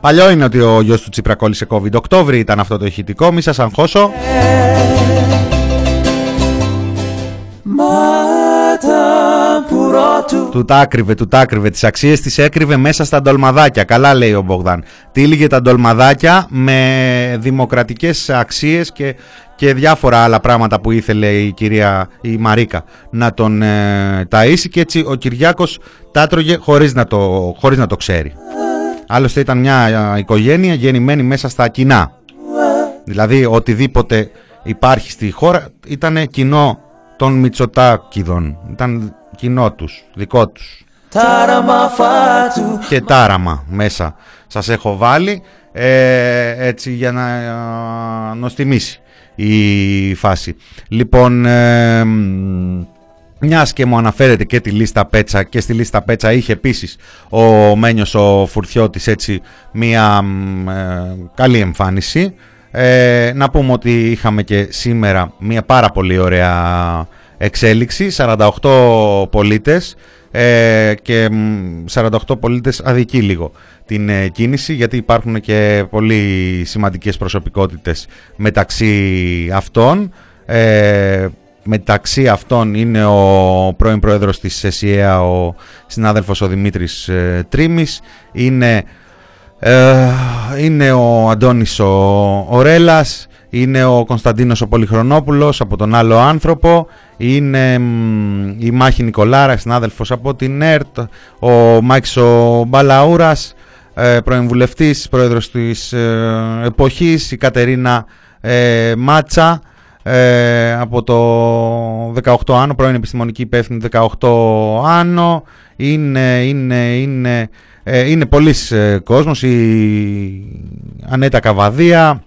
Παλιό είναι ότι ο γιος του Τσίπρα κόλλησε COVID. Οκτώβρη ήταν αυτό το ηχητικό, μη σας αγχώσω. Του τα άκρυβε, του τα άκρυβε. Τις αξίες τις έκρυβε μέσα στα ντολμαδάκια. Καλά λέει ο Μπογδάν. Τύλιγε τα ντολμαδάκια με δημοκρατικές αξίες και διάφορα άλλα πράγματα που ήθελε η κυρία η Μαρίκα να τον ταΐσει. Και έτσι ο Κυριάκος τα τρώγε χωρίς να το ξέρει. Άλλωστε ήταν μια οικογένεια γεννημένη μέσα στα κοινά. Δηλαδή οτιδήποτε υπάρχει στη χώρα ήταν κοινό των Μητσοτάκηδων. Ήταν κοινό τους, δικό τους. Και τάραμα μέσα σας έχω βάλει, έτσι για να νοστιμήσει η φάση. Λοιπόν, μιας και μου αναφέρεται και τη λίστα Πέτσα, και στη λίστα Πέτσα είχε επίσης ο Μένιος ο Φουρθιώτης έτσι μια καλή εμφάνιση. Να πούμε ότι είχαμε και σήμερα μια πάρα πολύ ωραία εξέλιξη, 48 πολίτες και 48 πολίτες αδικεί λίγο την κίνηση, γιατί υπάρχουν και πολύ σημαντικές προσωπικότητες μεταξύ αυτών. Μεταξύ αυτών είναι ο πρώην πρόεδρος της ΕΣΥΑ, ο συνάδελφος ο Δημήτρης Τρίμης, είναι ο Αντώνης ο Ρέλας, είναι ο Κωνσταντίνος ο Πολυχρονόπουλος από τον άλλο άνθρωπο, είναι η Μάχη Νικολάρα, συνάδελφος από την ΕΡΤ, ο Μάικς ο Μπαλαούρας, πρώην βουλευτής, πρόεδρος της εποχής, η Κατερίνα Μάτσα, από το 18 Άνω, πρώην επιστημονική υπεύθυνη 18 Άνω, είναι πολλής κόσμος, η Ανέτα Καβαδία,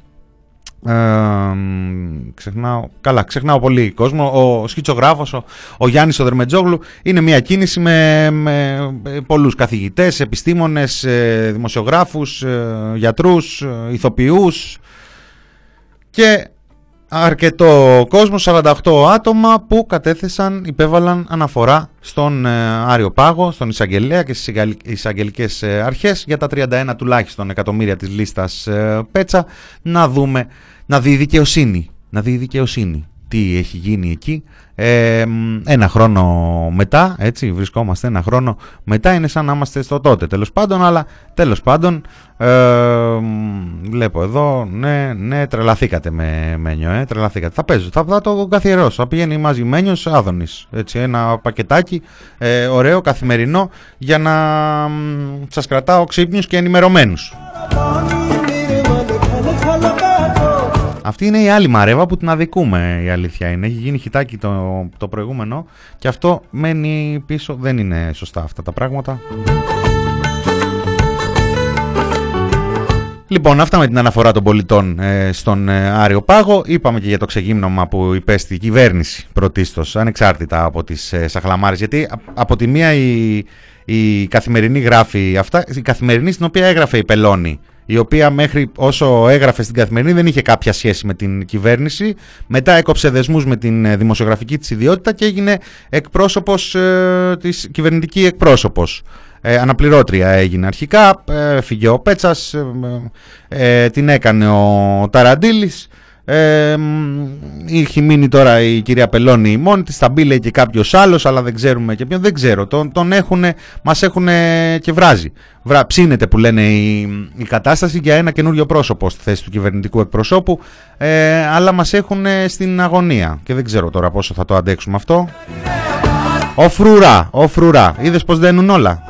ξεχνάω πολύ κόσμο, ο Σχιτσογράφος, ο Γιάννης ο Δερμετζόγλου. Είναι μια κίνηση με πολλούς καθηγητές, επιστήμονες, δημοσιογράφους, γιατρούς, ηθοποιούς και αρκετό κόσμο, 48 άτομα που υπέβαλαν αναφορά στον Άριο Πάγο, στον εισαγγελέα και στις εισαγγελικές αρχές για τα 31 τουλάχιστον εκατομμύρια της λίστας Πέτσα. Να δει η δικαιοσύνη τι έχει γίνει εκεί. Ένα χρόνο μετά, έτσι βρισκόμαστε, ένα χρόνο μετά, είναι σαν να είμαστε στο τότε, τέλος πάντων, βλέπω εδώ, ναι, τρελαθήκατε με Μένιο, τρελαθήκατε, θα το καθιερώσω, θα πηγαίνει μαζί Μένιος Άδωνης, έτσι, ένα πακετάκι ωραίο, καθημερινό, για να σας κρατάω ξύπνιους και ενημερωμένους. Αυτή είναι η άλλη μαρέβα που την αδικούμε, η αλήθεια είναι. Έχει γίνει χιτάκι το προηγούμενο και αυτό μένει πίσω. Δεν είναι σωστά αυτά τα πράγματα. Λοιπόν, αυτά με την αναφορά των πολιτών στον Άριο Πάγο. Είπαμε και για το ξεγύμνομα που υπέστη η κυβέρνηση πρωτίστως, ανεξάρτητα από τις σαχλαμάρες. Γιατί από τη μία η καθημερινή γράφει αυτά, η καθημερινή στην οποία έγραφε η Πελώνη, η οποία μέχρι όσο έγραφε στην καθημερινή δεν είχε κάποια σχέση με την κυβέρνηση, μετά έκοψε δεσμούς με την δημοσιογραφική της ιδιότητα και έγινε εκπρόσωπος της κυβερνητική εκπρόσωπος. Αναπληρώτρια έγινε αρχικά, φύγε ο Πέτσας, την έκανε ο Ταραντήλης, είχε μείνει τώρα η κυρία Πελώνη μόνη της, θα μπει λέει και κάποιος άλλος, αλλά δεν ξέρουμε και ποιον, δεν ξέρω, μας έχουν και βράζει. Ψήνεται που λένε η κατάσταση για ένα καινούριο πρόσωπο στη θέση του κυβερνητικού εκπροσώπου, αλλά μας έχουν στην αγωνία και δεν ξέρω τώρα πόσο θα το αντέξουμε αυτό. Ο Φρουρά, είδες πως δένουν όλα.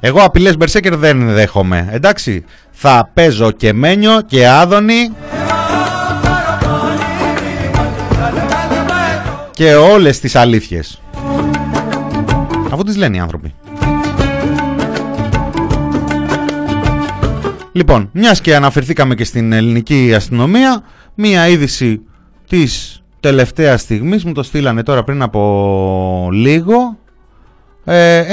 Εγώ απειλές Μπερσέκερ δεν δέχομαι, εντάξει, θα παίζω και Μένιο και Άδωνη και όλες τις αλήθειες, αφού τις λένε οι άνθρωποι. Λοιπόν, μιας και αναφερθήκαμε και στην ελληνική αστυνομία, μία είδηση της τελευταίας στιγμής, μου το στείλανε τώρα πριν από λίγο.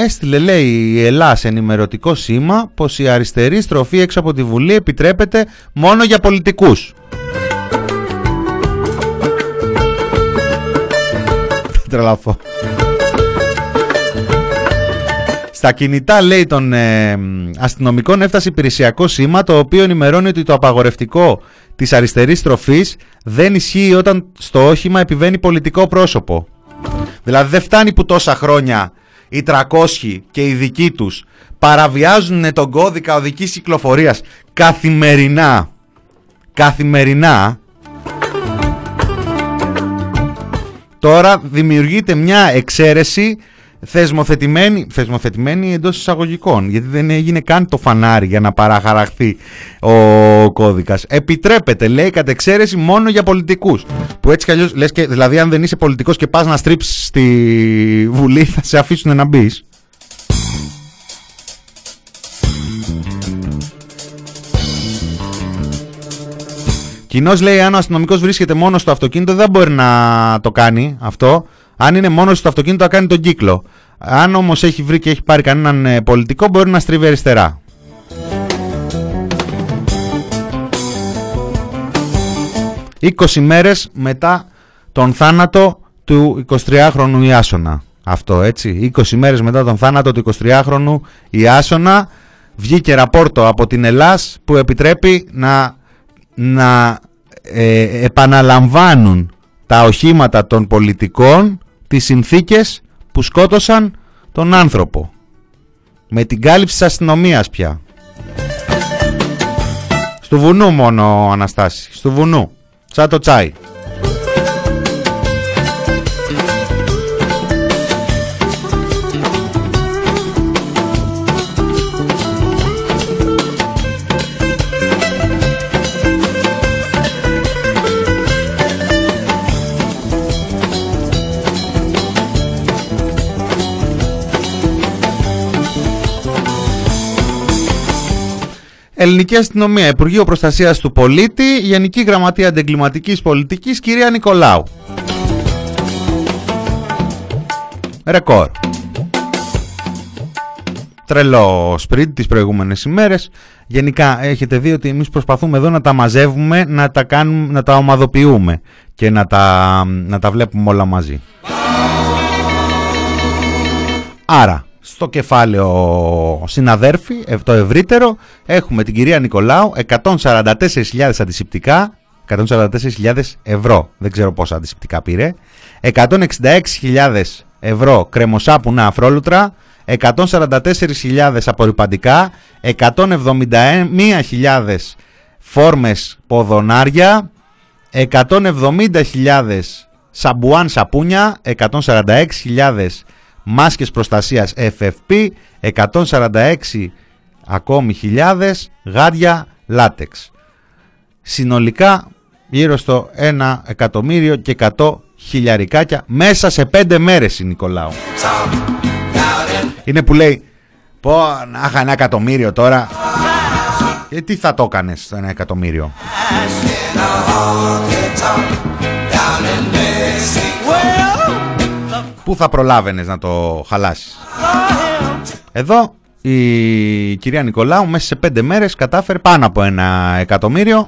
Έστειλε, λέει, η Ελλάς ενημερωτικό σήμα πως η αριστερή στροφή έξω από τη Βουλή επιτρέπεται μόνο για πολιτικούς. Θα τρελαθώ. Στα κινητά, λέει, των αστυνομικών έφτασε υπηρεσιακό σήμα το οποίο ενημερώνει ότι το απαγορευτικό της αριστερής στροφής δεν ισχύει όταν στο όχημα επιβαίνει πολιτικό πρόσωπο. Δηλαδή δεν φτάνει που τόσα χρόνια οι 300 και οι δικοί τους παραβιάζουν τον κώδικα οδικής κυκλοφορίας καθημερινά. Τώρα δημιουργείται μια εξαίρεση θεσμοθετημένη εντός εισαγωγικών, γιατί δεν έγινε καν το φανάρι για να παραχαραχθεί ο κώδικας. Επιτρέπεται, λέει, κατ' εξαίρεση μόνο για πολιτικούς, που έτσι κι αλλιώς, λες και, δηλαδή αν δεν είσαι πολιτικός και πας να στρίψεις στη Βουλή θα σε αφήσουν να μπεις. Κοινώς, λέει, αν ο αστυνομικός βρίσκεται μόνο στο αυτοκίνητο δεν μπορεί να το κάνει αυτό. Αν είναι μόνος στο αυτοκίνητο θα κάνει τον κύκλο. Αν όμως έχει βρει και έχει πάρει κανέναν πολιτικό μπορεί να στρίβει αριστερά. 20 μέρες μετά τον θάνατο του 23χρονου Ιάσονα. Αυτό έτσι, 20 μέρες μετά τον θάνατο του 23χρονου Ιάσονα βγήκε ραπόρτο από την Ελλάς που επιτρέπει να επαναλαμβάνουν τα οχήματα των πολιτικών τις συνθήκες που σκότωσαν τον άνθρωπο. Με την κάλυψη της αστυνομίας πια. Στου βουνού μόνο, Αναστάση, στου βουνού, σαν το τσάι. Ελληνική Αστυνομία, Υπουργείο Προστασίας του Πολίτη, Γενική Γραμματεία Αντεγκληματικής Πολιτικής, κυρία Νικολάου. Ρεκόρ. Τρελό σπριντ τις προηγούμενες ημέρες. Γενικά έχετε δει ότι εμείς προσπαθούμε εδώ να τα μαζεύουμε, να τα ομαδοποιούμε και να τα βλέπουμε όλα μαζί. Άρα, στο κεφάλαιο συναδέρφοι, το ευρύτερο, έχουμε την κυρία Νικολάου, 144.000 αντισηπτικά, 144.000 ευρώ, δεν ξέρω πόσα αντισηπτικά πήρε, 166.000 ευρώ κρεμοσάπουνά αφρόλουτρα, 144.000 απορριπαντικά, 171.000 φόρμες ποδονάρια, 170.000 σαμπουάν σαπούνια, 146.000 μάσκες προστασίας FFP, 146 ακόμη χιλιάδες γάντια λάτεξ. Συνολικά γύρω στο 1.100.000 μέσα σε 5 μέρες η Νικολάου. Είναι που λέει πω να είχα 1.000.000 τώρα. Και τι θα το έκανες στο 1.000.000? Πού θα προλάβαινες να το χαλάσεις? Εδώ η κυρία Νικολάου μέσα σε 5 μέρες κατάφερε πάνω από 1.000.000.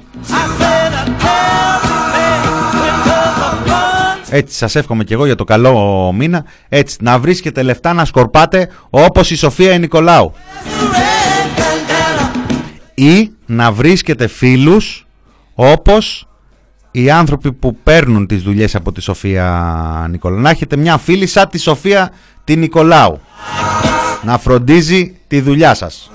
Έτσι σας εύχομαι και εγώ για το καλό μήνα. Έτσι να βρίσκετε λεφτά να σκορπάτε όπως η Σοφία Νικολάου. Ή να βρίσκετε φίλους όπως οι άνθρωποι που παίρνουν τις δουλειές από τη Σοφία Νικολάου. Να έχετε μια φίλη σαν τη Σοφία τη Νικολάου, να φροντίζει τη δουλειά σας.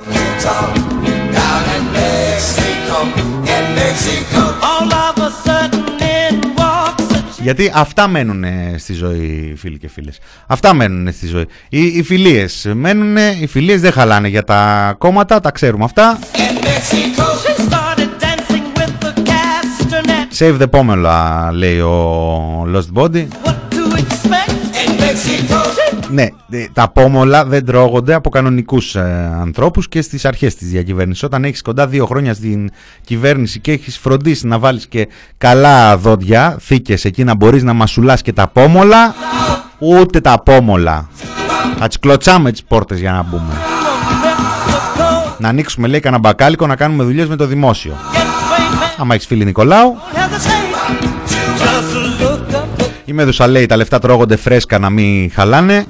Γιατί αυτά μένουν στη ζωή, φίλοι και φίλες. Αυτά μένουν στη ζωή. Οι φιλίες μένουν, οι φιλίες δεν χαλάνε. Για τα κόμματα τα ξέρουμε αυτά. Save the Pomela, λέει ο Lost Body. Ναι, τα πόμολα δεν τρώγονται από κανονικούς ανθρώπους και στις αρχές της διακυβέρνησης. Όταν έχεις κοντά 2 χρόνια στην κυβέρνηση και έχεις φροντίσει να βάλεις και καλά δόντια, θήκες εκεί να μπορείς να μασουλάς και τα πόμολα, ούτε τα πόμολα. Θα τις κλωτσάμε τις πόρτες για να μπούμε. Να ανοίξουμε, λέει, κανένα μπακάλικο, να κάνουμε δουλειές με το δημόσιο. Άμα έχεις φίλη Νικολάου. Η Μέδουσα λέει τα λεφτά τρώγονται φρέσκα να μην χαλάνε.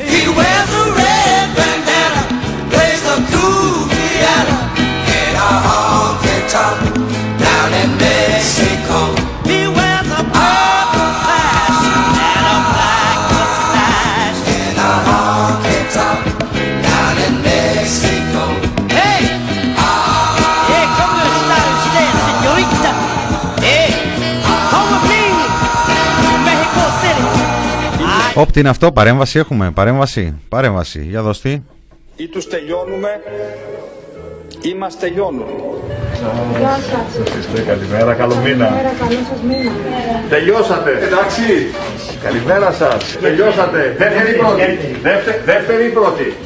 Όπτι είναι αυτό, παρέμβαση έχουμε, παρέμβαση, για δωστή. Ή τους τελειώνουμε, ή μας τελειώνουν. Γεια σας. Καλημέρα, καλό μήνα. Τελειώσατε, εντάξει. Καλημέρα σας, τελειώσατε. Δεύτερη πρώτη.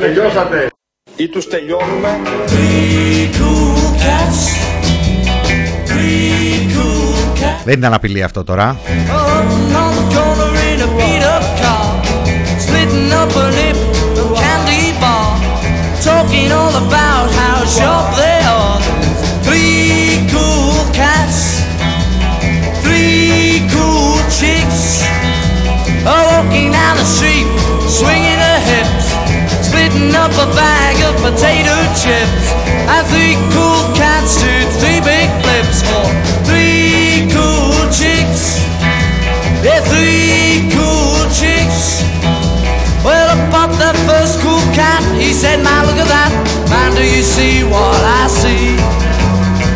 Τελειώσατε. Ή τους τελειώνουμε. Δεν ήταν απειλή αυτό τώρα. a bag of potato chips and three cool cats do three big flips for three cool chicks. Yeah, three cool chicks. Well, I popped that first cool cat. He said, man, look at that. Man, do you see what I see?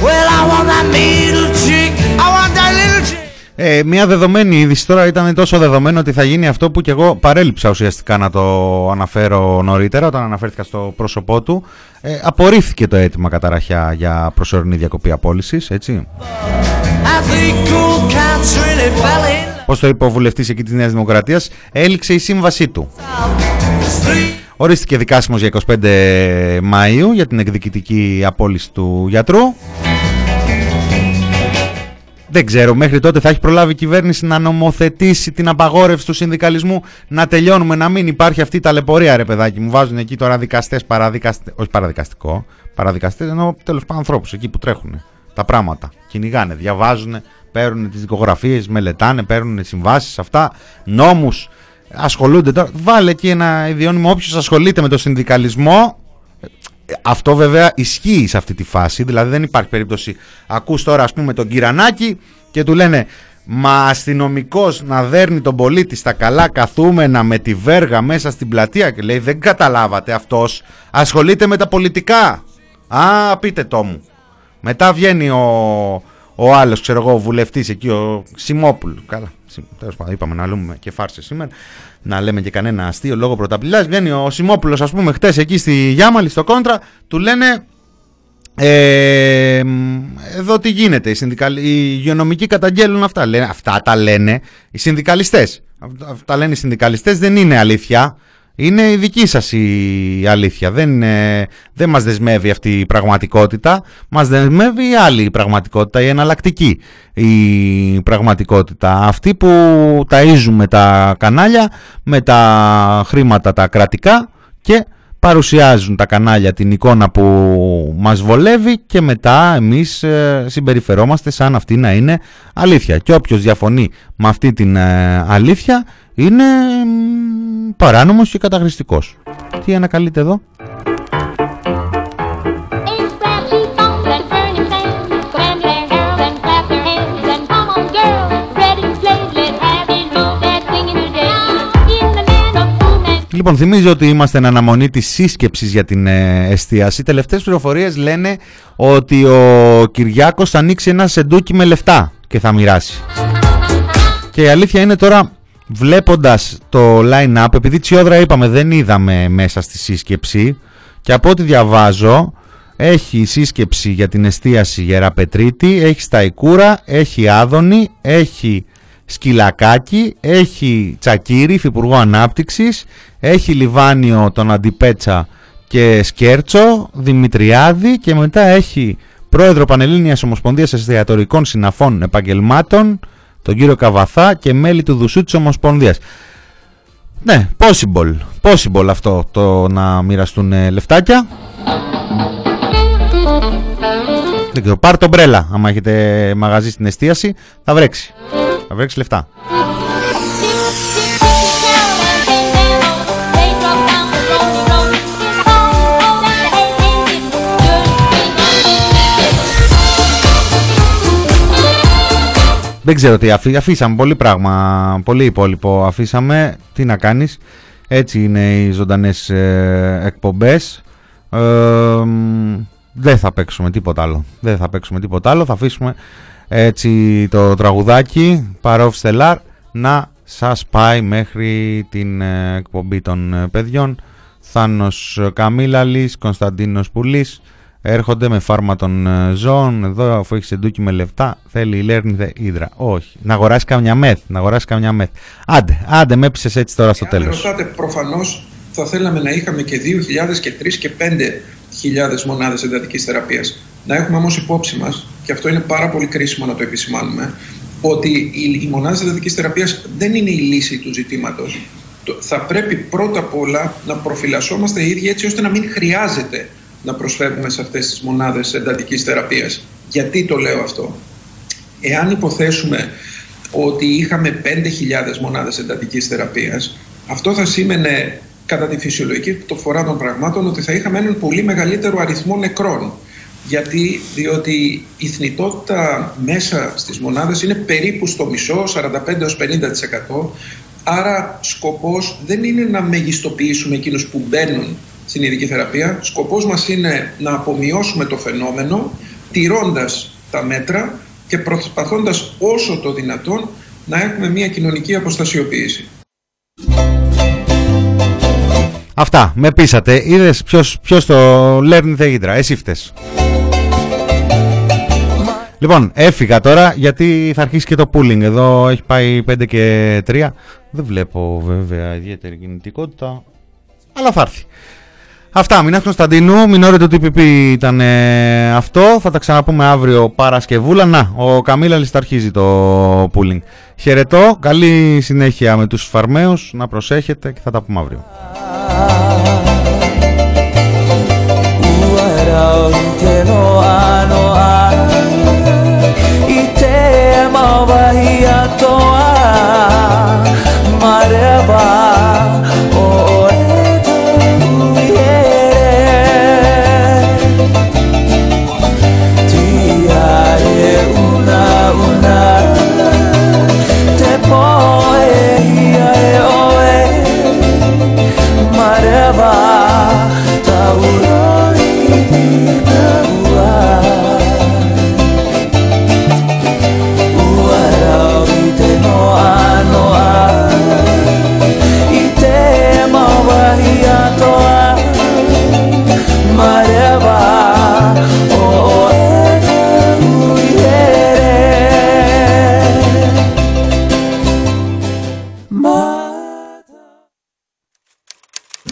Well, I want that middle chick. I want that little chick. Μια δεδομένη είδηση τώρα, ήταν τόσο δεδομένο ότι θα γίνει αυτό που και εγώ παρέλειψα ουσιαστικά να το αναφέρω νωρίτερα όταν αναφέρθηκα στο πρόσωπό του. Απορρίφθηκε το αίτημα Καταραχιά για προσωρινή διακοπή απόλυσης, έτσι. Πώς το είπε ο βουλευτής εκεί της Νέας Δημοκρατίας, έληξε η σύμβασή του. Ορίστηκε δικάσιμος για 25 Μαΐου για την εκδικητική απόλυση του γιατρού. Δεν ξέρω, μέχρι τότε θα έχει προλάβει η κυβέρνηση να νομοθετήσει την απαγόρευση του συνδικαλισμού, να τελειώνουμε, να μην υπάρχει αυτή η ταλαιπωρία, ρε παιδάκι μου. Βάζουν εκεί τώρα δικαστές, παραδικαστές, ενώ τέλος πάντων ανθρώπους εκεί που τρέχουν τα πράγματα. Κυνηγάνε, διαβάζουν, παίρνουν τις δικογραφίες, μελετάνε, παίρνουν συμβάσεις, αυτά, νόμους, ασχολούνται τώρα. Βάλε εκεί ένα ιδιώνυμο, όποιος ασχολείται με το συνδικαλισμό. Αυτό βέβαια ισχύει σε αυτή τη φάση, δηλαδή δεν υπάρχει περίπτωση. Ακούς τώρα ας πούμε τον Κυρανάκη και του λένε «Μα αστυνομικός να δέρνει τον πολίτη στα καλά καθούμενα με τη βέργα μέσα στην πλατεία» και λέει «Δεν καταλάβατε, αυτός ασχολείται με τα πολιτικά». «Α, πείτε το μου». Μετά βγαίνει ο άλλος, ξέρω εγώ, ο βουλευτής εκεί, ο Σιμόπουλου. Καλά, τέλος πάντων, είπαμε να λέμε και φάρσες σήμερα, να λέμε και κανένα αστείο λόγο πρωταπληλάς. Βγαίνει ο Σιμόπουλος, ας πούμε, χτες εκεί στη Γιάμαλη, στο Κόντρα, του λένε εδώ τι γίνεται, οι υγειονομικοί καταγγέλουν αυτά. Λένε, αυτά τα λένε οι συνδικαλιστές. Αυτά λένε οι συνδικαλιστές, δεν είναι αλήθεια. Είναι η δική σας η αλήθεια, δεν μας δεσμεύει αυτή η πραγματικότητα, μας δεσμεύει η άλλη πραγματικότητα, η εναλλακτική η πραγματικότητα. Αυτή που ταΐζουμε τα κανάλια με τα χρήματα τα κρατικά και παρουσιάζουν τα κανάλια την εικόνα που μας βολεύει και μετά εμείς συμπεριφερόμαστε σαν αυτή να είναι αλήθεια. Και όποιος διαφωνεί με αυτή την αλήθεια είναι παράνομος και καταχρηστικός. Τι ανακαλείται εδώ? Λοιπόν, θυμίζω ότι είμαστε εν αναμονή της σύσκεψης για την εστίαση. Τελευταίες πληροφορίες λένε ότι ο Κυριάκος θα ανοίξει ένα σεντούκι με λεφτά και θα μοιράσει. Και η αλήθεια είναι τώρα, βλέποντας το line-up, επειδή Τσιόδρα είπαμε δεν είδαμε μέσα στη σύσκεψη και από ό,τι διαβάζω έχει σύσκεψη για την εστίαση Γεραπετρίτη, έχει Σταϊκούρα, έχει Άδωνη, έχει Σκυλακάκι, έχει Τσακύρη, υφυπουργό Ανάπτυξης, έχει Λιβάνιο τον Αντιπέτσα και Σκέρτσο, Δημητριάδη και μετά έχει πρόεδρο Πανελλήνιας Ομοσπονδίας Εστιατορικών Συναφών Επαγγελμάτων, τον κύριο Καβαθά και μέλη του Δουσού της Ομοσπονδίας. Ναι, possible αυτό το να μοιραστούν λεφτάκια. Δεν ξέρω, πάρ' το μπρέλα, άμα έχετε μαγαζί στην εστίαση, θα βρέξει. Θα βρέξει λεφτά. Δεν ξέρω τι αφήσαμε, πολύ πράγμα, πολύ υπόλοιπο αφήσαμε, τι να κάνεις, έτσι είναι οι ζωντανές εκπομπές, δεν θα παίξουμε τίποτα άλλο, θα αφήσουμε έτσι το τραγουδάκι Parov Stellar να σας πάει μέχρι την εκπομπή των παιδιών. Θάνος Καμίλαλης, Κωνσταντίνος Πουλής έρχονται με φάρμα των ζώων. Εδώ αφού έχει σεντούκι με λεφτά θέλει η Λέρνιδε Ήδρα. Όχι, να αγοράσει καμιά μεθ, Άντε, με έπεισες έτσι τώρα στο τέλος. Αν ρωτάτε, προφανώς θα θέλαμε να είχαμε και 2.000 και 3.000 και 5.000 μονάδες εντατικής θεραπείας. Να έχουμε όμως υπόψη μας, και αυτό είναι πάρα πολύ κρίσιμο να το επισημάνουμε, ότι οι μονάδες εντατικής θεραπείας δεν είναι η λύση του ζητήματος. Θα πρέπει πρώτα απ' όλα να προφυλασσόμαστε οι ίδιοι έτσι ώστε να μην χρειάζεται να προσφεύγουμε σε αυτές τις μονάδες εντατικής θεραπείας. Γιατί το λέω αυτό? Εάν υποθέσουμε ότι είχαμε 5.000 μονάδες εντατικής θεραπείας, αυτό θα σήμαινε κατά τη φυσιολογική φορά των πραγμάτων, ότι θα είχαμε έναν πολύ μεγαλύτερο αριθμό νεκρών. Γιατί διότι η θνητότητα μέσα στις μονάδες είναι περίπου στο μισό, 45-50%. Άρα σκοπός δεν είναι να μεγιστοποιήσουμε εκείνους που μπαίνουν στην ειδική θεραπεία. Σκοπός μας είναι να απομειώσουμε το φαινόμενο, τηρώντας τα μέτρα και προσπαθώντας όσο το δυνατόν να έχουμε μια κοινωνική αποστασιοποίηση. Αυτά, με πείσατε. Είδες ποιος το learn the hydra, εσύ φτες. Λοιπόν, έφυγα τώρα γιατί θα αρχίσει και το pooling. Εδώ έχει πάει 5 και 3. Δεν βλέπω βέβαια ιδιαίτερη κινητικότητα, αλλά θα έρθει. Αυτά, Μινάς Κωνσταντίνου, μινόρετο του TPP ήταν αυτό. Θα τα ξαναπούμε αύριο Παρασκευούλα. Να, ο Καμίλαλης θα αρχίζει το pooling. Χαιρετώ, καλή συνέχεια με τους φαρμαίους. Να προσέχετε και θα τα πούμε αύριο.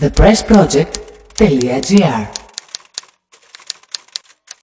The Press Project.gr